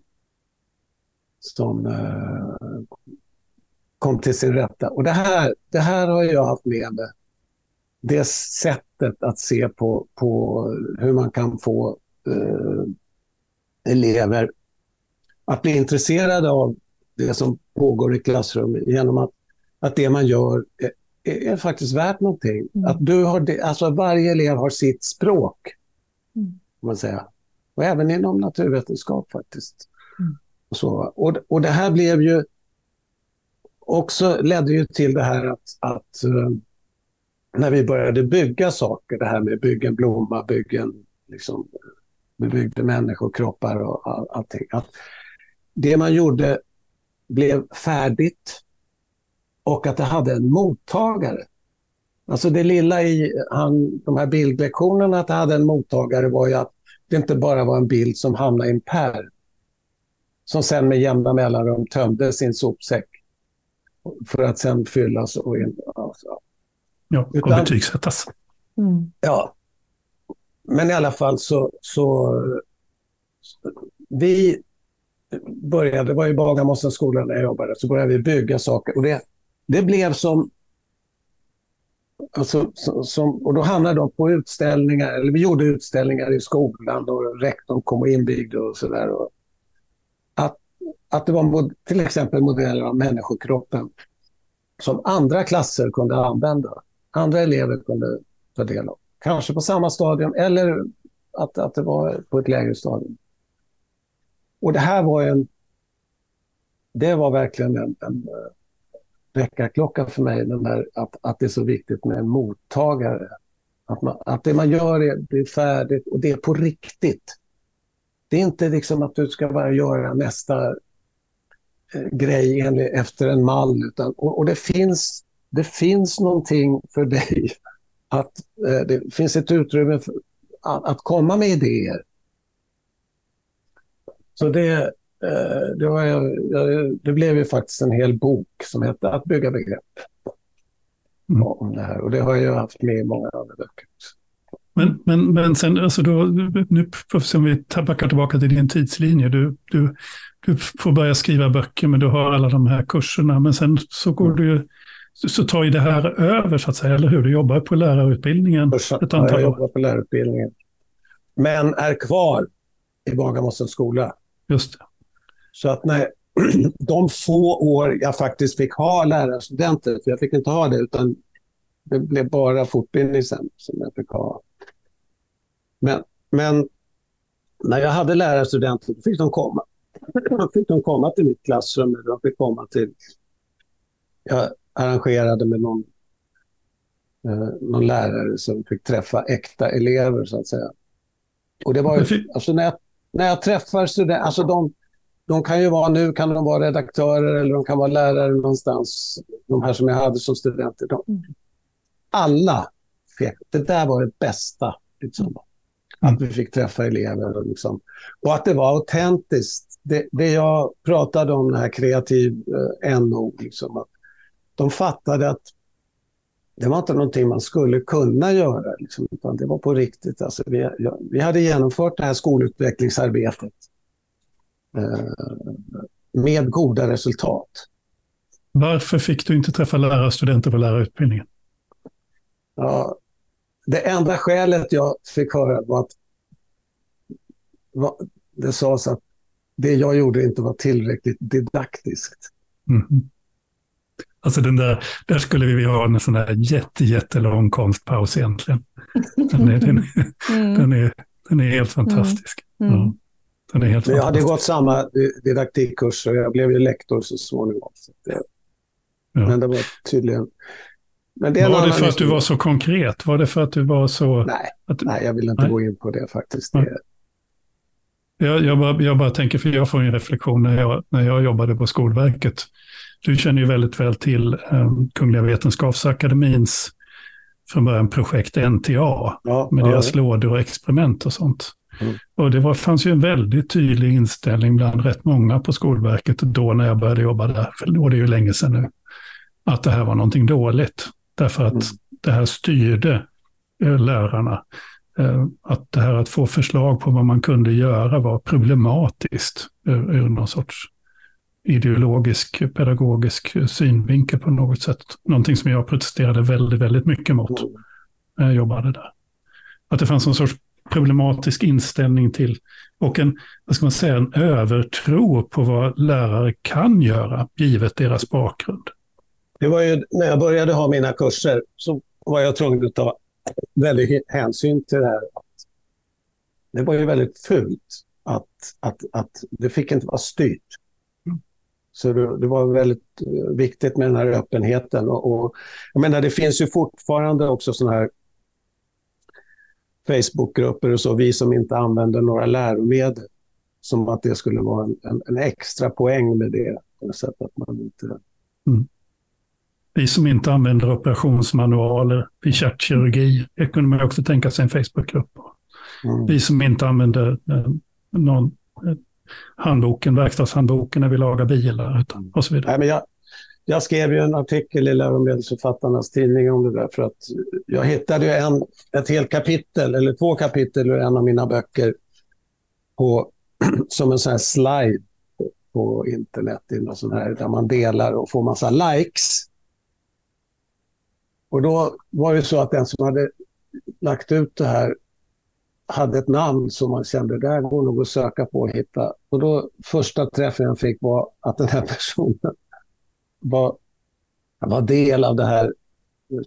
som eh, kom till sin rätta. Och det här, det här har jag haft med mig. Det sättet att se på, på hur man kan få eh, elever att bli intresserade av det som pågår i klassrummet genom att, att det man gör är, är faktiskt värt någonting. Mm. Att du har det, alltså varje elev har sitt språk. Mm. Kan man säga. Och även inom naturvetenskap faktiskt. Mm. Och, så. Och, och det här blev ju också ledde ju till det här att, att när vi började bygga saker, det här med bygga en blomma, bygga en liksom, bebyggde människokroppar och all, allting. Att det man gjorde blev färdigt och att det hade en mottagare. Alltså det lilla i han, de här bildlektionerna att det hade en mottagare var ju att det inte bara var en bild som hamnade i en pärm som sen med jämna mellanrum tömde sin sopsäck för att sen fyllas och in, alltså. Ja, och utan, betygsättas. Mm. Ja. Men i alla fall så, så vi började, det var ju Bagarmossen-skolan där jag jobbade, så började vi bygga saker och det, det blev som, alltså, som och då hamnade de på utställningar, eller vi gjorde utställningar i skolan och rektorn kom och invigde och sådär och att, att det var till exempel modeller av människokroppen som andra klasser kunde använda, andra elever kunde ta del av. Kanske på samma stadium eller att, att det var på ett lägre stadium. Och det här var en, det var verkligen en, en väckarklocka för mig, den där, att, att det är så viktigt med en mottagare. Att, man, att det man gör är, det är färdigt och det är på riktigt. Det är inte liksom att du ska bara göra nästa eh, grej enligt, efter en mall. Utan, och och det, finns, det finns någonting för dig. Att eh, det finns ett utrymme för att, att komma med idéer. Så det, eh, det, var, det blev ju faktiskt en hel bok som hette Att bygga begrepp. Mm. Om det här. Och det har jag haft med i många andra böcker. Men, men, men sen, alltså då, nu om vi backar tillbaka till din tidslinje. Du, du, du får börja skriva böcker men du har alla de här kurserna. Men sen så går mm. du så tar ju det här över så att säga, eller hur? Du jobbar på lärarutbildningen. Först, ett antal ja, jag jobbar på lärarutbildningen. Men är kvar i Bagarmossens skola. Just det. Så att när de få år jag faktiskt fick ha lärarstudenter, för jag fick inte ha det utan det blev bara fortbildning sen som jag fick ha. Men, men när jag hade lärarstudenter fick de komma. fick de komma till mitt klassrum eller de fick komma till... Jag, arrangerade med någon, eh, någon lärare som fick träffa äkta elever så att säga. Och det var ju, alltså när jag, när jag träffar studenter, alltså de, de kan ju vara, nu kan de vara redaktörer eller de kan vara lärare någonstans, de här som jag hade som studenter. De, alla fick, det där var det bästa liksom. Att vi fick träffa elever och, liksom, och att det var autentiskt. Det, det jag pratade om, den här kreativ eh, N O liksom att de fattade att det var inte någonting man skulle kunna göra. Liksom, utan det var på riktigt. Alltså, vi, ja, vi hade genomfört det här skolutvecklingsarbetet eh, med goda resultat. Varför fick du inte träffa lärarstudenter på lärarutbildningen? Ja, det enda skälet jag fick höra var att var, det sades att det jag gjorde inte var tillräckligt didaktiskt. Mm. Alltså den där, där skulle vi ha en sån här jätte, jättelång konstpaus egentligen. Den är, den, mm. den är, den är helt fantastisk. Mm. Mm. Den är helt jag fantastisk. Hade gått samma didaktikkurs och jag blev ju lektor så småningom. Så det, ja. Men det var tydligen... Men det var det för historia. Att du var så konkret? Var det för att du var så... Nej, att, nej jag vill inte nej. gå in på det faktiskt. Det, jag, jag, bara, jag bara tänker, för jag får en reflektion när jag, när jag jobbade på Skolverket. Du känner ju väldigt väl till um, Kungliga Vetenskapsakademins från början projekt N T A ja, med ja, deras ja. lådor och experiment och sånt. Mm. Och det var, fanns ju en väldigt tydlig inställning bland rätt många på Skolverket då när jag började jobba där, för då är det ju länge sedan nu, att det här var någonting dåligt. Därför att mm. det här styrde eh, lärarna. Eh, att det här att få förslag på vad man kunde göra var problematiskt eh, ur någon sorts ideologisk, pedagogisk synvinkel på något sätt. Någonting som jag protesterade väldigt, väldigt mycket mot när jag jobbade där. Att det fanns en sorts problematisk inställning till och en, vad ska man säga, en övertro på vad lärare kan göra givet deras bakgrund. Det var ju, när jag började ha mina kurser så var jag tvungen att ta väldigt hänsyn till det här. Det var ju väldigt fult att, att, att det fick inte vara styrt. Så det, det var väldigt viktigt med den här öppenheten. Och, och, jag menar, det finns ju fortfarande också sådana här Facebookgrupper och så, vi som inte använder några läromedel, som att det skulle vara en, en, en extra poäng med det, på det sättet att man inte... Mm. Vi som inte använder operationsmanualer i hjärtkirurgi, det kunde man också tänka sig en Facebookgrupp. Mm. Vi som inte använder eh, någon eh, handboken, verkstadshandboken när vi lagar bilar utan, och så vidare. Nej, men jag, jag skrev ju en artikel i läromedelsförfattarnas tidning om det där, för att jag hittade ju en, ett helt kapitel eller två kapitel ur en av mina böcker på, som en sån här slide på, på internet och sån här, där man delar och får massa likes. Och då var det så att den som hade lagt ut det här hade ett namn som man kände, där går nog att söka på och hitta. Och då första träffen jag fick var att den här personen var, var del av det här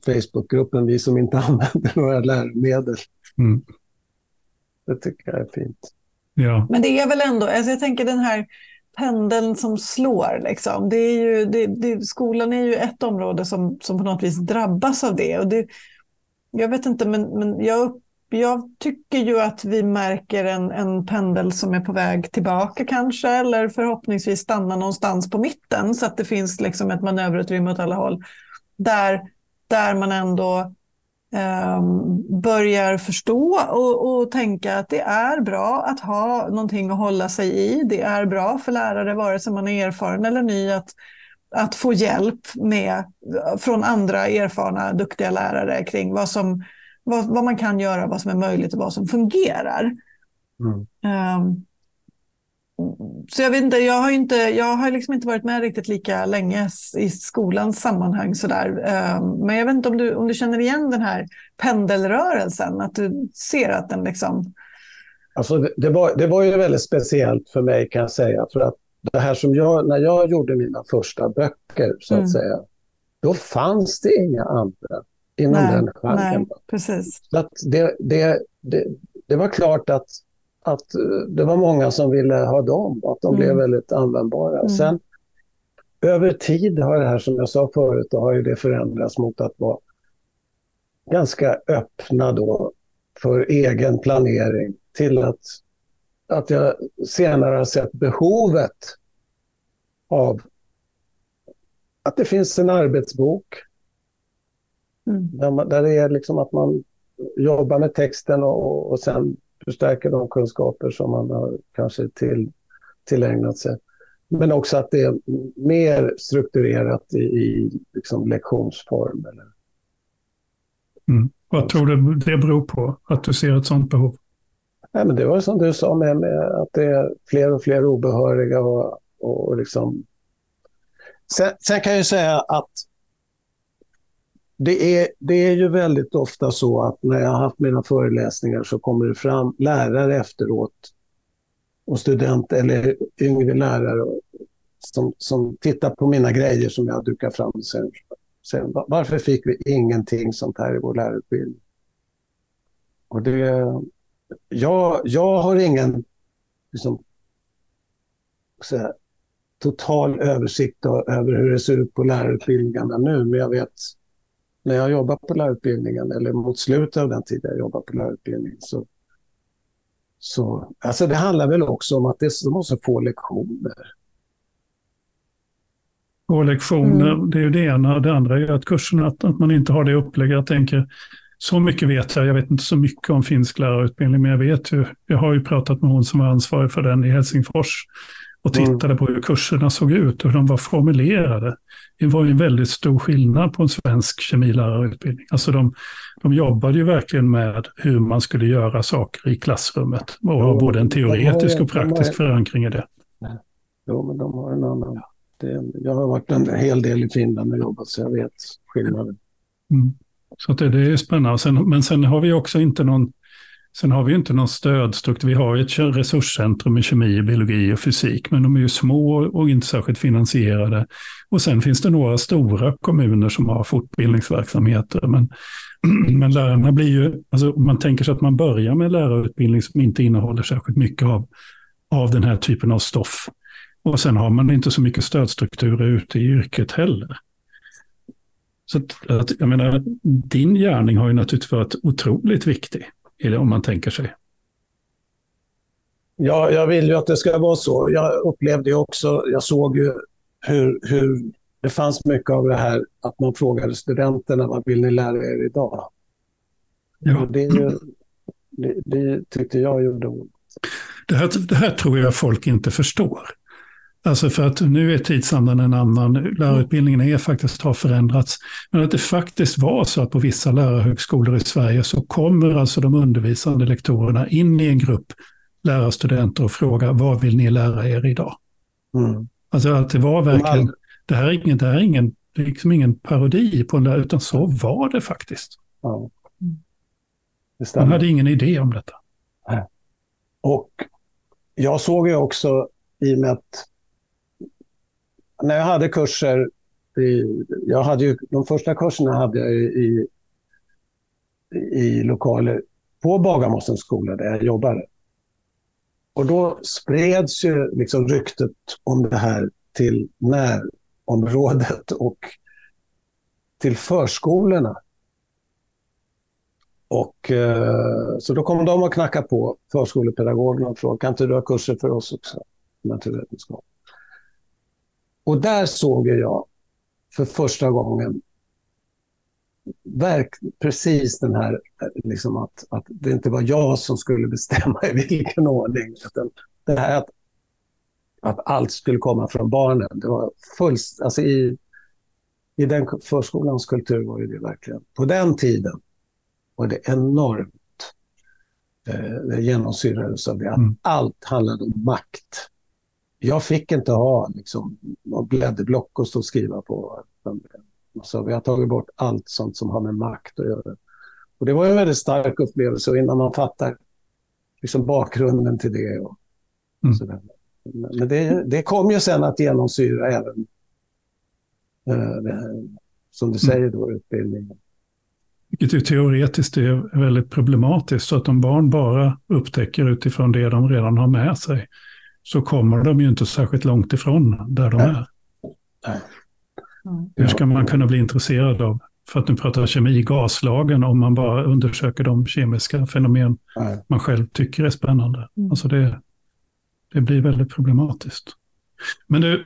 Facebookgruppen, vi som inte använder några läromedel. Mm. Det tycker jag är fint. Ja. Men det är väl ändå, alltså jag tänker den här pendeln som slår, liksom. Det är ju, det, det, skolan är ju ett område som, som på något vis drabbas av det. Och det jag vet inte, men, men jag upplever Jag tycker ju att vi märker en, en pendel som är på väg tillbaka kanske, eller förhoppningsvis stannar någonstans på mitten så att det finns liksom ett manöverutrymme åt alla håll där, där man ändå eh, börjar förstå och, och tänka att det är bra att ha någonting att hålla sig i. Det är bra för lärare, vare sig man är erfaren eller ny, att, att få hjälp med, från andra erfarna, duktiga lärare kring vad som Vad, vad man kan göra, vad som är möjligt och vad som fungerar. Mm. Um, så jag vet inte, jag har, inte, jag har liksom inte varit med riktigt lika länge i skolans sammanhang. Sådär. Um, men jag vet inte om du, om du känner igen den här pendelrörelsen, att du ser att den liksom... Alltså det, det, var, det var ju väldigt speciellt för mig, kan jag säga. För att det här som jag, när jag gjorde mina första böcker, så att mm. säga, då fanns det inga andra inom nej, den genren. Precis. Att det, det, det, det var klart att, att det var många som ville ha dem, att de mm. blev väldigt användbara. Mm. Sen över tid har det här, som jag sa förut, då har ju det förändrats mot att vara ganska öppna då för egen planering, till att, att jag senare har sett behovet av att det finns en arbetsbok. Mm. Där, man, där det är liksom att man jobbar med texten och, och sen förstärker de kunskaper som man har kanske till, tillägnat sig. Men också att det är mer strukturerat i, i liksom lektionsform. Eller? Mm. Vad tror du det beror på, att du ser ett sådant behov? Nej, men det var som du sa med, med att det är fler och fler obehöriga. Och, och liksom... sen, sen kan jag ju säga att Det är, det är ju väldigt ofta så att när jag har haft mina föreläsningar så kommer det fram lärare efteråt och studenter eller yngre lärare som, som tittar på mina grejer som jag dukar fram och säger, varför fick vi ingenting sånt här i vår lärarutbildning? Och det, jag, jag har ingen liksom, så här, total översikt då, över hur det ser ut på lärarutbildningarna nu, men jag vet när jag jobbar på lärarutbildningen, eller mot slutet av den tid jag jobbar på lärarutbildningen, så, så alltså det handlar väl också om att det de måste få lektioner. Få lektioner, mm. det är ju det ena. Det andra är att kurserna, att, att man inte har det upplägget. Jag tänker, så mycket vet jag. Jag vet inte så mycket om finsk lärarutbildning, men jag vet ju, jag har ju pratat med hon som var ansvarig för den i Helsingfors och tittade mm. på hur kurserna såg ut och hur de var formulerade. Det var ju en väldigt stor skillnad på en svensk kemilärarutbildning. Alltså de, de jobbade ju verkligen med hur man skulle göra saker i klassrummet och ha både en teoretisk och praktisk förankring i det. Jo, men de har en annan. Det, jag har varit en hel del i Finland och jobbat, så jag vet skillnaden. Mm. Så det, det är spännande. Sen, men sen har vi också inte någon... Sen har vi ju inte någon stödstruktur. Vi har ju ett resurscentrum med kemi, biologi och fysik. Men de är ju små och inte särskilt finansierade. Och sen finns det några stora kommuner som har fortbildningsverksamheter. Men, men lärarna blir ju... Alltså man tänker sig att man börjar med lärarutbildning som inte innehåller särskilt mycket av, av den här typen av stoff. Och sen har man inte så mycket stödstrukturer ute i yrket heller. Så att, jag menar, din gärning har ju naturligtvis varit otroligt viktig. eller om man tänker sig. Ja, jag vill ju att det ska vara så. Jag upplevde ju också, jag såg ju hur, hur det fanns mycket av det här att man frågade studenterna, vad vill ni lära er idag? Ja. Det, är ju, det, det tyckte jag gjorde ont. Det här, det här tror jag folk inte förstår. Alltså för att nu är tidsandan en annan, lärarutbildningen är faktiskt har förändrats. Men att det faktiskt var så att på vissa lärarhögskolor i Sverige så kommer alltså de undervisande lektorerna in i en grupp lärarstudenter och frågar, vad vill ni lära er idag? Mm. Alltså att det var verkligen, det här är ingen, det här är ingen, det är liksom ingen parodi på det, utan så var det faktiskt. Ja. Det Man hade ingen idé om detta. Och jag såg ju också i och med att när jag hade kurser, i, jag hade ju, de första kurserna hade jag i, i, i lokaler på Bagarmossens skola där jag jobbade. Och då spreds ju liksom ryktet om det här till närområdet och till förskolorna. Och, eh, så då kom de och knackade på förskolepedagogerna och frågade, kan inte du ha kurser för oss också? Naturvetenskap. Och där såg jag för första gången verk, precis den här, liksom att, att det inte var jag som skulle bestämma i vilken ordning. Det här att, att allt skulle komma från barnen. Det var fullst, alltså i, i den förskolans kultur var det verkligen. På den tiden var det enormt. Det genomsyrades av det. Att mm. allt handlade om makt. Jag fick inte ha liksom, blädderblock och stå och skriva på. Så vi har tagit bort allt sånt som har med makt att göra. Och det var en väldigt stark upplevelse och innan man fattar liksom, bakgrunden till det. Och, mm. sådär. Men det, det kom ju sen att genomsyra även äh, det här, som du säger då, utbildningen. Vilket ju teoretiskt är väldigt problematiskt. Så att om barn bara upptäcker utifrån det de redan har med sig, så kommer de ju inte särskilt långt ifrån där de är. Mm. Hur ska man kunna bli intresserad av, för att nu pratar kemi, gaslagen, om man bara undersöker de kemiska fenomen mm. man själv tycker är spännande. Alltså det, det blir väldigt problematiskt. Men du,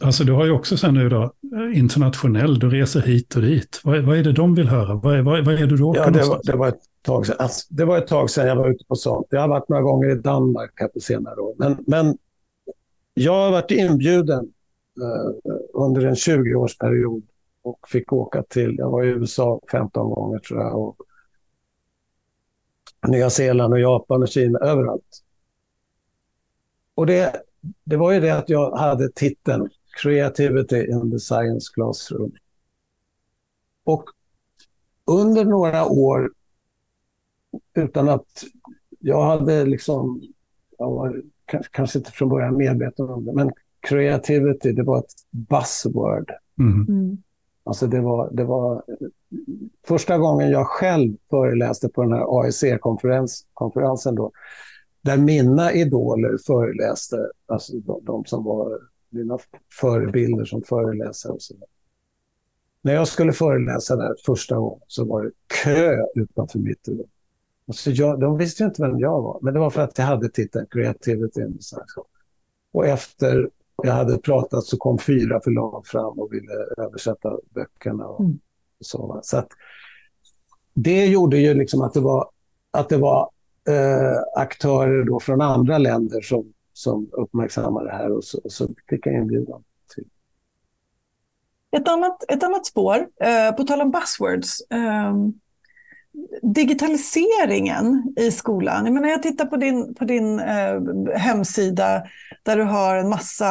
alltså du har ju också sen nu då, internationell, du reser hit och dit. Vad, vad är det de vill höra? Vad, vad, vad är det du åker ja, det var, det var ett tag sedan. Alltså, det var ett tag sedan jag var ute på sånt. Jag har varit några gånger i Danmark här på senare år. Men, men jag har varit inbjuden eh, under en tjugo-årsperiod och fick åka till, jag var i U S A femton gånger tror jag. Och Nya Zeeland och Japan och Kina, överallt. Och det Det var ju det att jag hade titeln Creativity in the Science Classroom. Och under några år, utan att jag hade liksom, jag var kanske inte från början medveten om det, men creativity, det var ett buzzword. Mm. Mm. Alltså det var, det var första gången jag själv föreläste på den här A I C-konferensen då, där mina idoler föreläste, alltså de, de som var mina förebilder som föreläsare och så där. När jag skulle föreläsa där första gången så var det kö utanför mitt rum. Alltså jag, de visste ju inte vem jag var, men det var för att jag hade tittat Creativity in the Science. Och efter jag hade pratat så kom fyra förlag fram och ville översätta böckerna och, mm. och så. Så att det gjorde ju liksom att det var att det var Eh, aktörer då från andra länder som, som uppmärksammar det här och så, och så fick jag inbjudan till. Ett annat, ett annat spår, eh, på tal om buzzwords, eh, digitaliseringen i skolan. Jag menar, jag tittar på din, på din eh, hemsida där du har en massa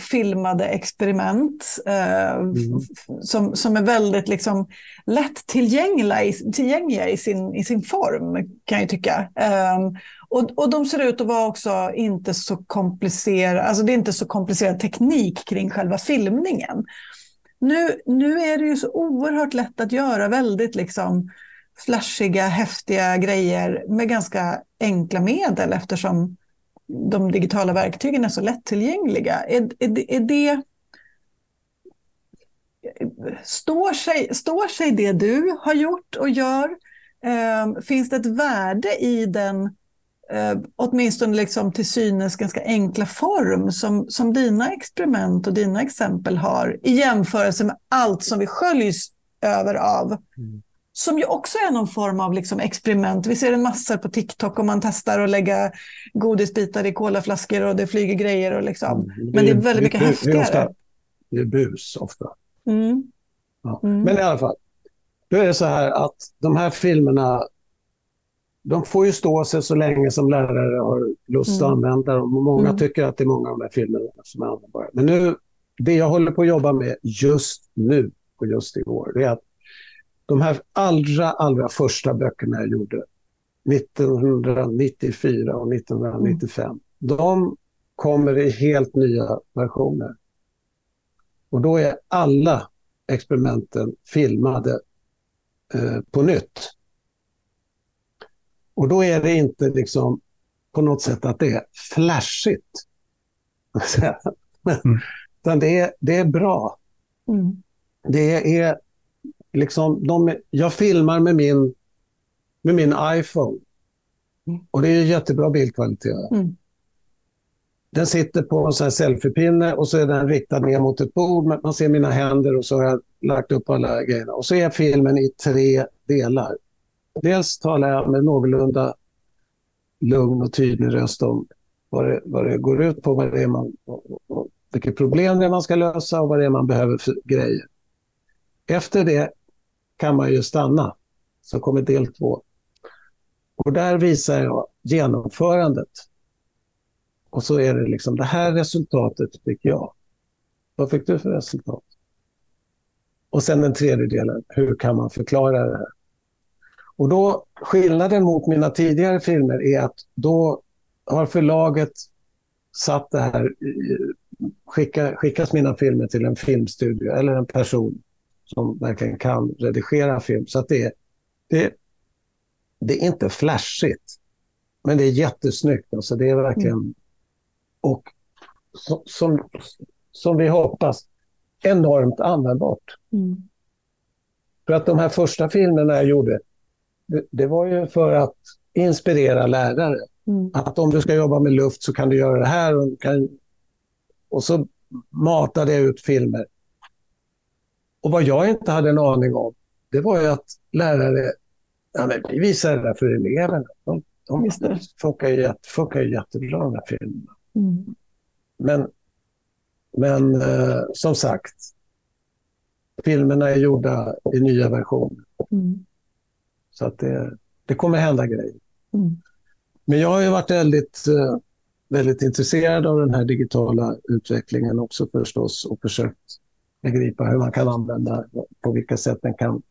filmade experiment eh, mm. f- som, som är väldigt liksom, lätt tillgängliga, i, tillgängliga i, sin, i sin form kan jag tycka. Eh, och, och de ser ut att vara också inte så komplicerad, alltså det är inte så komplicerad teknik kring själva filmningen. Nu, nu är det ju så oerhört lätt att göra väldigt liksom flashiga, häftiga grejer med ganska enkla medel eftersom de digitala verktygen är så lättillgängliga. Är, är, är det, står, sig, står sig det du har gjort och gör Eh, finns det ett värde i den, eh, åtminstone liksom till synes ganska enkla form som, som dina experiment och dina exempel har i jämförelse med allt som vi sköljs över av? Mm. Som ju också är någon form av liksom experiment. Vi ser en massa på TikTok om man testar att lägga godisbitar i kolaflaskor och det flyger grejer. Och liksom. Men det är, det är väldigt mycket häftigare. Det är bus ofta. Mm. Ja. Mm. Men i alla fall, då är det så här att de här filmerna, de får ju stå sig så länge som lärare har lust mm. att använda dem. Och många mm. tycker att det är många av de här filmerna som är användbara. Men nu, det jag håller på att jobba med just nu och just i år, det är att de här allra, allra första böckerna jag gjorde nittonhundranittiofyra och nittonhundranittiofem, mm. de kommer i helt nya versioner. Och då är alla experimenten filmade eh, på nytt. Och då är det inte liksom på något sätt att det är flashigt. Men, utan det är, det är bra. Mm. Det är liksom, de, jag filmar med min, med min iPhone. Och det är ju jättebra bildkvalitet. Mm. Den sitter på en sån här selfiepinne och så är den riktad ner mot ett bord. Man ser mina händer och så har jag lagt upp alla grejerna. Och så är filmen i tre delar. Dels talar jag med någorlunda lugn och tydlig röst om vad det, vad det går ut på, vad det är man, och, och vilket problem det är man ska lösa och vad det är man behöver för grejer. Efter det kan man ju stanna. Så kommer del två. Och där visar jag genomförandet. Och så är det liksom, det här resultatet fick jag. Vad fick du för resultat? Och sen den tredje delen, hur kan man förklara det här? Och då, skillnaden mot mina tidigare filmer är att då har förlaget satt det här, skicka, skickas mina filmer till en filmstudio eller en person som verkligen kan redigera film. Så att det, är, det, det är inte flashigt, men det är jättesnyggt. Alltså det är verkligen... Mm. Och som, som, som vi hoppas, enormt användbart. Mm. För att de här första filmerna jag gjorde, det, det var ju för att inspirera lärare. Mm. Att om du ska jobba med luft så kan du göra det här. Och, kan, och så matade jag ut filmer. Och vad jag inte hade en aning om, det var ju att lärare, ja men vi visar det där för eleverna. De, de funkar, ju, funkar ju jättebra de här filmerna. Mm. Men, men eh, som sagt, filmerna är gjorda i nya versioner. Mm. Så att det, det kommer hända grejer. Mm. Men jag har ju varit väldigt, väldigt intresserad av den här digitala utvecklingen också förstås. Och försökt begripa hur man kan använda, på vilka sätt den kan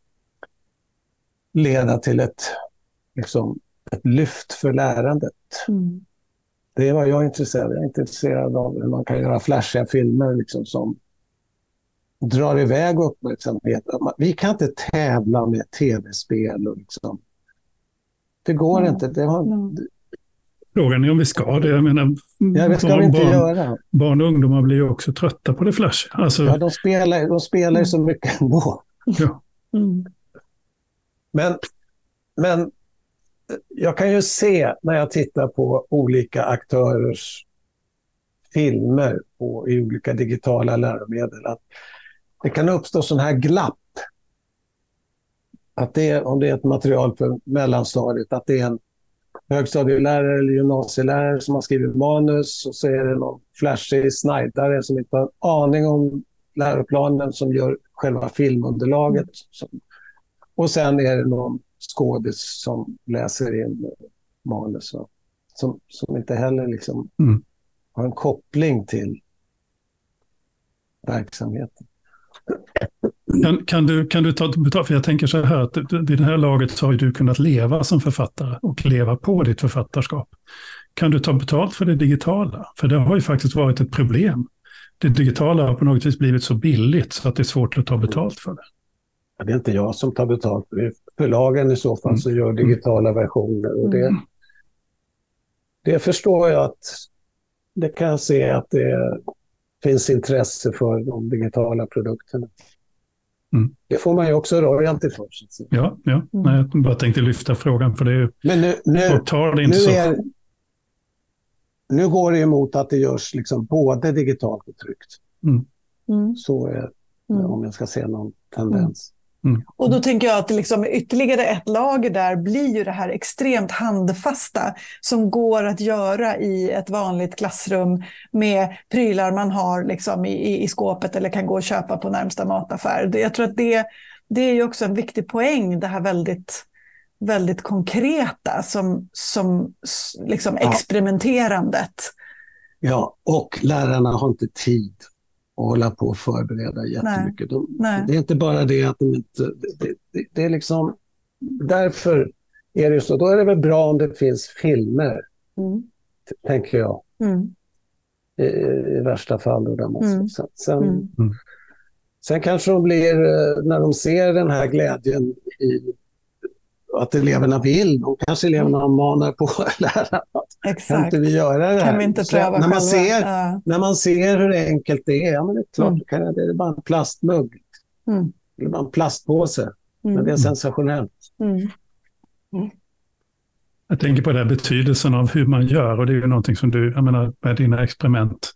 leda till ett, liksom, ett lyft för lärandet. Mm. Det är vad jag är intresserad av. Jag är intresserad av hur man kan göra flashiga filmer liksom som drar iväg uppmärksamhet. Vi kan inte tävla med tv-spel. Och liksom. Det går mm. inte. Det har... Frågan är om vi ska det. Jag menar, ja, det ska barn, vi inte barn, göra. Barn och ungdomar blir ju också trötta på det flash. Alltså... Ja, de spelar ju de spelar så mycket ändå. Ja. Mm. Men... men... jag kan ju se när jag tittar på olika aktörers filmer och i olika digitala läromedel att det kan uppstå sån här glapp. Att det, om det är ett material för mellanstadiet, att det är en högstadielärare eller gymnasielärare som har skrivit manus och så är det någon flashig snajdare som inte har en aning om läroplanen som gör själva filmunderlaget. Och sen är det någon skådis som läser in manus och som, som inte heller liksom mm. har en koppling till verksamheten. Kan, kan, du, kan du ta betalt? För jag tänker så här, att i det här laget så har du kunnat leva som författare och leva på ditt författarskap. Kan du ta betalt för det digitala? För det har ju faktiskt varit ett problem. Det digitala har på något vis blivit så billigt så att det är svårt att ta betalt för det. Det är inte jag som tar betalt. Förlagen i så fall mm. så gör digitala versioner. Och det, det förstår jag att det kan jag se att det finns intresse för de digitala produkterna. Mm. Det får man ju också rörjant ifrån. Ja, ja. Nej, jag bara tänkte lyfta frågan för det är ju... Men nu, nu, tar det inte nu, så... är, nu går det emot att det görs liksom både digitalt och tryckt. Mm. Mm. Så är mm. om jag ska se någon tendens. Mm. Mm. Och då tänker jag att liksom ytterligare ett lager där blir ju det här extremt handfasta som går att göra i ett vanligt klassrum med prylar man har liksom i, i skåpet eller kan gå och köpa på närmsta mataffär. Jag tror att det, det är ju också en viktig poäng, det här väldigt, väldigt konkreta som, som liksom experimenterandet. Ja, och lärarna har inte tid och hålla på och förbereda jättemycket. De, Nej. Det är inte bara det att de inte... Det, det, det är liksom... Därför är det så. Då är det väl bra om det finns filmer, mm. tänker jag. Mm. I, I värsta fall. Då där man, mm. sen, sen, mm. sen kanske de blir... När de ser den här glädjen i att eleverna vill, och kanske eleverna manar på lärarna. Exakt. Kan inte vi göra det här? Kan vi inte pröva själva? När man ser, ja. När man ser hur enkelt det är, ja, men det är klart, mm. kan jag, det är bara en plastmugg. Mm. Det är bara en plastpåse. Mm. Men det är sensationellt. Mm. Mm. Jag tänker på den här betydelsen av hur man gör, och det är ju någonting som du, jag menar, med dina experiment.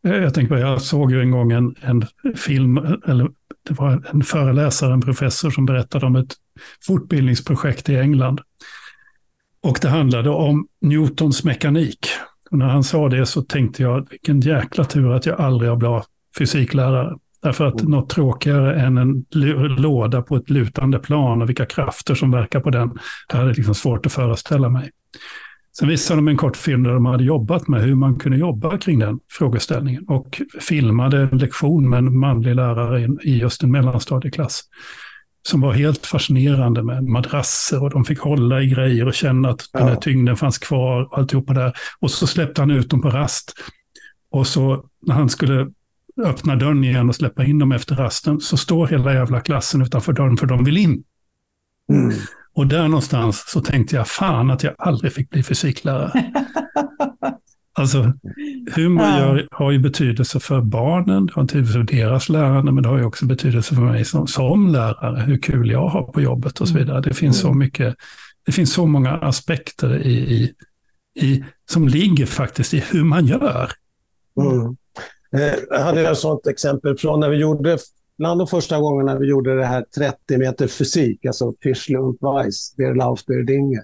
Jag tänker på, jag såg ju en gång en, en film, eller det var en föreläsare, en professor som berättade om ett fortbildningsprojekt i England. Och det handlade om Newtons mekanik. Och när han sa det så tänkte jag, vilken jäkla tur att jag aldrig har blivit fysiklärare. Därför att mm. något tråkigare än en låda på ett lutande plan och vilka krafter som verkar på den, det hade liksom svårt att föreställa mig. Sen visade de en kort film där de hade jobbat med hur man kunde jobba kring den frågeställningen och filmade en lektion med en manlig lärare i just en mellanstadieklass som var helt fascinerande med madrasser och de fick hålla i grejer och känna att den här tyngden fanns kvar och alltihopa där. Och så släppte han ut dem på rast och så när han skulle öppna dörren igen och släppa in dem efter rasten så står hela jävla klassen utanför dörren för de vill in. Mm. Och där någonstans så tänkte jag, fan att jag aldrig fick bli fysiklärare. Alltså, hur man gör har ju betydelse för barnen, det har betydelse för deras lärande, men det har ju också betydelse för mig som, som lärare, hur kul jag har på jobbet och så vidare. Det finns så mycket, det finns så många aspekter i, i, i, som ligger faktiskt i hur man gör. Mm. Jag hade ett sånt exempel från när vi gjorde... Bland de första gångerna vi gjorde det här trettio meter fysik, alltså Fischli und Weiss, Der Lauf der Dinge.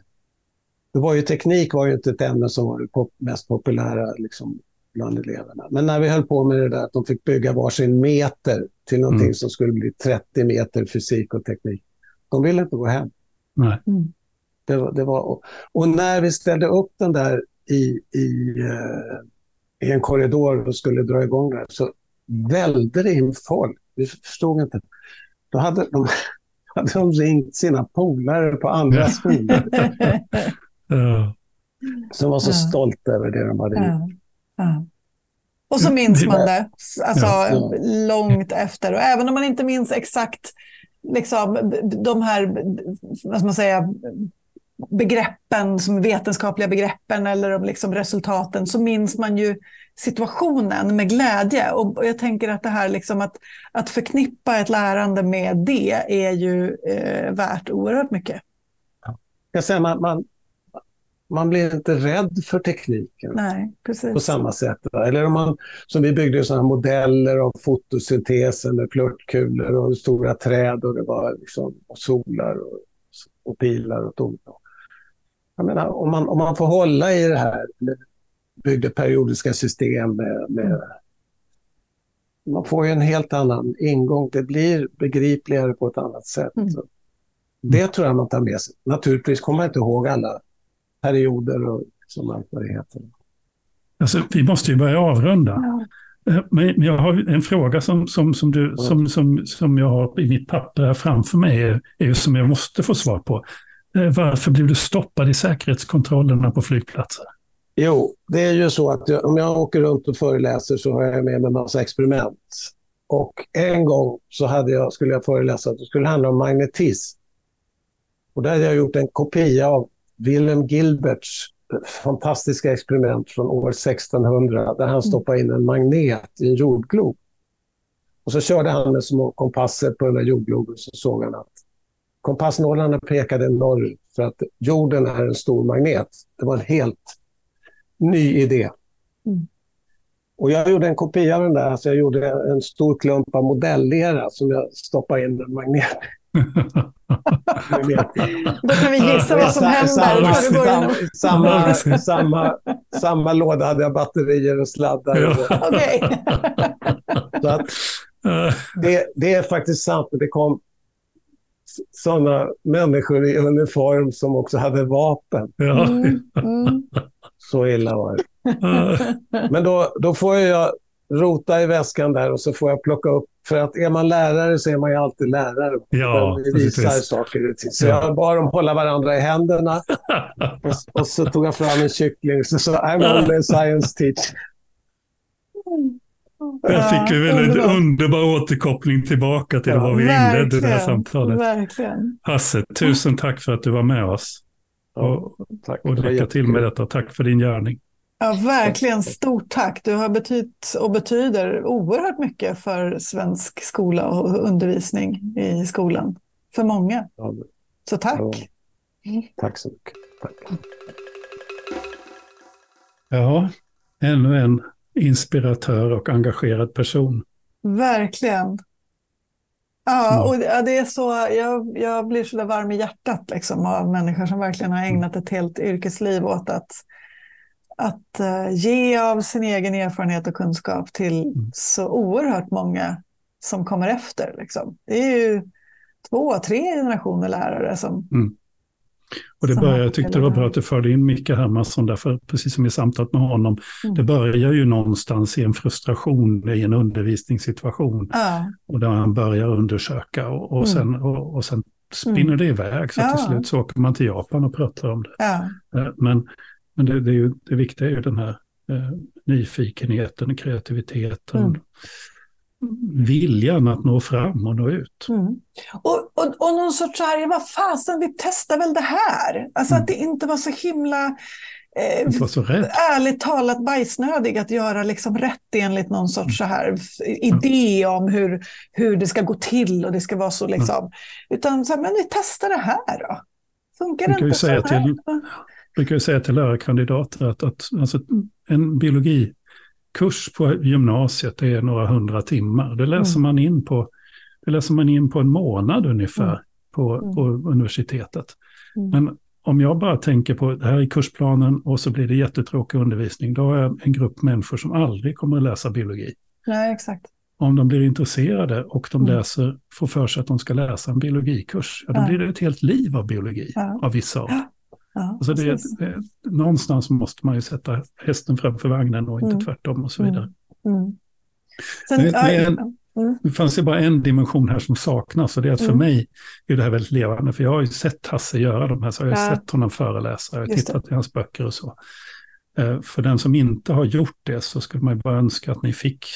Det var ju teknik var ju inte ett ämne som var det pop- mest populära liksom, bland eleverna. Men när vi höll på med det där att de fick bygga varsin meter till någonting mm. som skulle bli trettio meter fysik och teknik. De ville inte gå hem. Nej. Mm. Det var, det var, och när vi ställde upp den där i, i, eh, i en korridor och skulle dra igång där så välde det in folk. Vi förstod inte. Då hade de, hade de ringt sina polare på andra skolor. Som var så stolt över det de hade gjort. Och så minns man det alltså, ja. Långt efter. Och även om man inte minns exakt liksom, de här vad ska man säga, begreppen, som vetenskapliga begreppen eller de, liksom, resultaten så minns man ju situationen med glädje och jag tänker att det här liksom att, att förknippa ett lärande med det är ju eh, värt oerhört mycket. Jag säger, man, man, man blir inte rädd för tekniken. Nej, precis. På samma sätt. Eller om man, som vi byggde sådana modeller av fotosyntesen med flörtkulor och stora träd och det var liksom, och solar och, och pilar och tomt. Jag menar, om man, om man får hålla i det här byggde periodiska system med, med, man får ju en helt annan ingång. Det blir begripligare på ett annat sätt. Mm. Det tror jag man tar med sig. Naturligtvis kommer man inte ihåg alla perioder och som allt vad det heter. Alltså, vi måste ju börja avrunda. Ja. Men jag har en fråga som, som, som, du, som, som, som jag har i mitt papper här framför mig är, är som jag måste få svar på. Varför blev du stoppad i säkerhetskontrollerna på flygplatser? Jo, det är ju så att jag, om jag åker runt och föreläser så har jag med mig en massa experiment. Och en gång så hade jag, skulle jag föreläsa att det skulle handla om magnetism. Och där hade jag gjort en kopia av Wilhelm Gilberts fantastiska experiment från år sextonhundra där han stoppade in en magnet i en jordglob. Och så körde han med små kompasser på den här jordgloben, så såg han att kompassnålarna pekade norrut för att jorden är en stor magnet. Det var en helt ny idé. Mm. Och jag gjorde en kopia av den där, så jag gjorde en stor klump av modellera som jag stoppade in en magnet. Då kan vi gissa vad som händer. Samma, samma, samma, samma, samma låda hade jag batterier och sladdar. Och så. Okay. Så att det, det är faktiskt sant. Det kom sådana människor i uniform som också hade vapen. Ja. Mm, mm. Så illa var det. Men då, då får jag rota i väskan där och så får jag plocka upp. För att är man lärare så är man ju alltid lärare. Ja, vi visar precis. Saker. Så jag bad dem hålla varandra i händerna. och, och så tog jag fram en kyckling. Så sa I'm only a science teacher. Där fick vi väl en underbar. underbar återkoppling tillbaka till ja, vad vi verkligen. inledde det här samtalet. Verkligen. Hasse, tusen tack för att du var med oss. Och, ja, tack. och lycka till med detta. Tack för din gärning. Ja, verkligen. Stort tack. Du har betytt och betyder oerhört mycket för svensk skola och undervisning i skolan. För många. Så tack. Ja, tack så mycket. Tack. Ja, ännu en inspiratör och engagerad person. Verkligen. Ja, och det är så, jag, jag blir så där varm i hjärtat liksom, av människor som verkligen har ägnat ett helt yrkesliv åt att Att ge av sin egen erfarenhet och kunskap till så oerhört många som kommer efter. Liksom. Det är ju två, tre generationer lärare som... Mm. Och det börjar, jag tyckte det var bra att du förde in Micke Hermansson, därför precis som i samtalet med honom, mm. det börjar ju någonstans i en frustration i en undervisningssituation. Ah. Och där man börjar undersöka och, och, mm. sen, och, och sen spinner mm. det iväg. Så ja. till slut så åker man till Japan och pratar om det. Ja. Men... Men det, det, är ju, det viktiga är ju den här eh, nyfikenheten, kreativiteten, mm. viljan att nå fram och nå ut. Mm. Och, och, och någon sorts här, vad fasen, vi testar väl det här. Alltså mm. att det inte var så himla eh, det var så rätt. ärligt talat bajsnödig att göra liksom rätt enligt någon sorts mm. så här idé om hur, hur det ska gå till och det ska vara så liksom. Mm. Utan så här, men vi testar det här då. Funkar det inte så här? Till... Jag brukar säga till lärarkandidater att, att alltså, en biologikurs på gymnasiet är några hundra timmar. Det läser, mm. man, in på, det läser man in på en månad ungefär mm. på, mm. på universitetet. Mm. Men om jag bara tänker på det här i kursplanen och så blir det jättetråkig undervisning, då är en grupp människor som aldrig kommer att läsa biologi. Nej, exakt. Om de blir intresserade och de läser, får för sig att de ska läsa en biologikurs, ja, då ja. blir det ett helt liv av biologi ja. av vissa av. Ja, alltså det, det, någonstans måste man ju sätta hästen framför vagnen och inte mm. tvärtom och så vidare. Mm. Sen, det, det, en, det fanns ju bara en dimension här som saknas, och det är att mm. för mig är det här väldigt levande, för jag har ju sett Hasse göra de här, så jag har ja. sett honom föreläsa, jag har tittat i hans böcker och så. För den som inte har gjort det så skulle man ju bara önska att ni fick,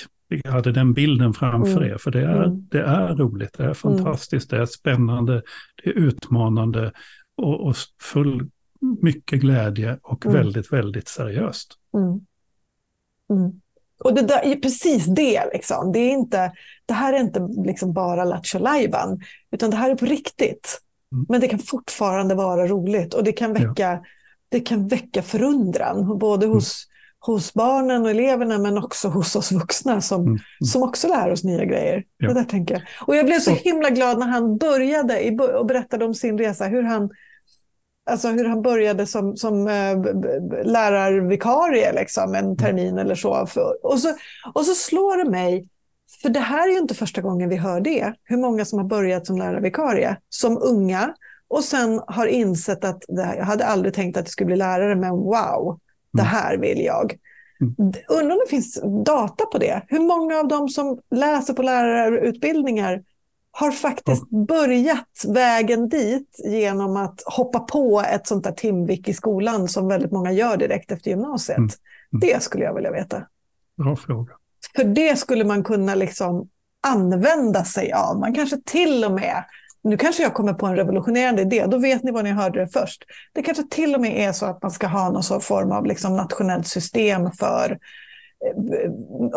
hade den bilden framför mm. er, för det är, mm. det är roligt, det är fantastiskt, mm. det är spännande, det är utmanande och, och full mycket glädje och mm. väldigt, väldigt seriöst. Mm. Mm. Och det där är precis det liksom. Det är inte, det här är inte liksom bara lattjolajban, utan det här är på riktigt. Mm. Men det kan fortfarande vara roligt och det kan väcka, ja. det kan väcka förundran både hos, mm. hos barnen och eleverna, men också hos oss vuxna som, mm. Mm. som också lär oss nya grejer. Ja. Det där tänker jag. Och jag blev så himla glad när han började i, och berättade om sin resa, hur han Alltså hur han började som, som äh, lärarvikarie liksom, en termin eller så. Och så. Och så slår det mig, för det här är ju inte första gången vi hör det, hur många som har börjat som lärarvikarie, som unga, och sen har insett att det här, jag hade aldrig tänkt att det skulle bli lärare, men wow, det här vill jag. Undrar om det finns data på det. Hur många av dem som läser på lärarutbildningar har faktiskt börjat vägen dit genom att hoppa på ett sånt där timvik i skolan som väldigt många gör direkt efter gymnasiet. Mm. Mm. Det skulle jag vilja veta. Bra fråga. För det skulle man kunna liksom använda sig av. Man kanske till och med, nu kanske jag kommer på en revolutionerande idé, då vet ni vad ni hörde det först. Det kanske till och med är så att man ska ha någon sån form av liksom nationellt system för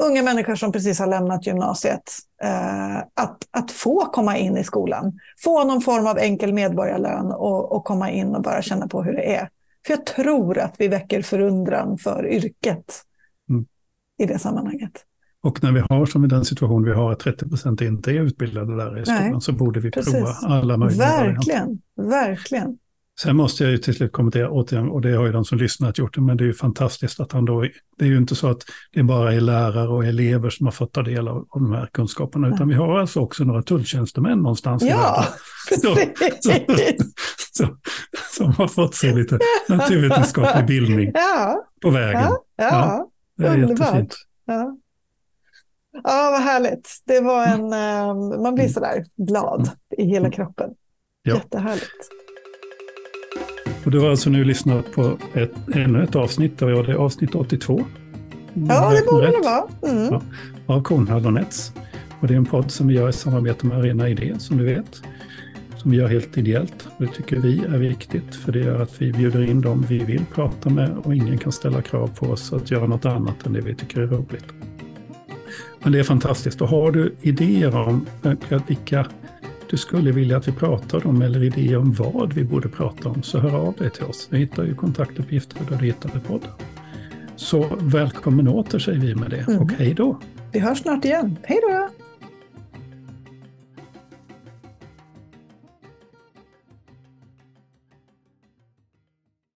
unga människor som precis har lämnat gymnasiet eh, att, att få komma in i skolan. Få någon form av enkel medborgarlön och, och komma in och bara känna på hur det är. För jag tror att vi väcker förundran för yrket mm. i det sammanhanget. Och när vi har som i den situation vi har att trettio procent inte är utbildade lärare i skolan, nej, så borde vi precis. prova alla möjliga verkligen, varianter. Verkligen. Sen måste jag ju till slut kommentera återigen, och det har ju de som lyssnat gjort det, men det är ju fantastiskt att han då, det är ju inte så att det är bara är lärare och elever som har fått ta del av, av de här kunskaperna, utan vi har alltså också några tulltjänstemän någonstans. Ja, så, så, så, som har fått se lite naturvetenskaplig bildning ja. på vägen. Ja, ja, ja, det är underbart. Jättefint. Ja. Ja, vad härligt. Det var en, man blir sådär glad i hela kroppen. Ja. Jättehärligt. Och du har alltså nu lyssnat på ett, ännu ett avsnitt, och det är avsnitt åttiotvå. Ja, det borde det vara. Mm. Ja, av Kornhall och Nets. Och det är en podd som vi gör i samarbete med Arena Idé, som du vet. Som vi gör helt ideellt. Det tycker vi är viktigt, för det gör att vi bjuder in dem vi vill prata med, och ingen kan ställa krav på oss att göra något annat än det vi tycker är roligt. Men det är fantastiskt. Och har du idéer om vilka du skulle vilja att vi pratar om, eller idéer om vad vi borde prata om, så hör av dig till oss. Vi hittar ju kontaktuppgifter där du hittade podden. Så välkommen åter, säger vi med det. Mm. Och hej då! Vi hörs snart igen. Hej då!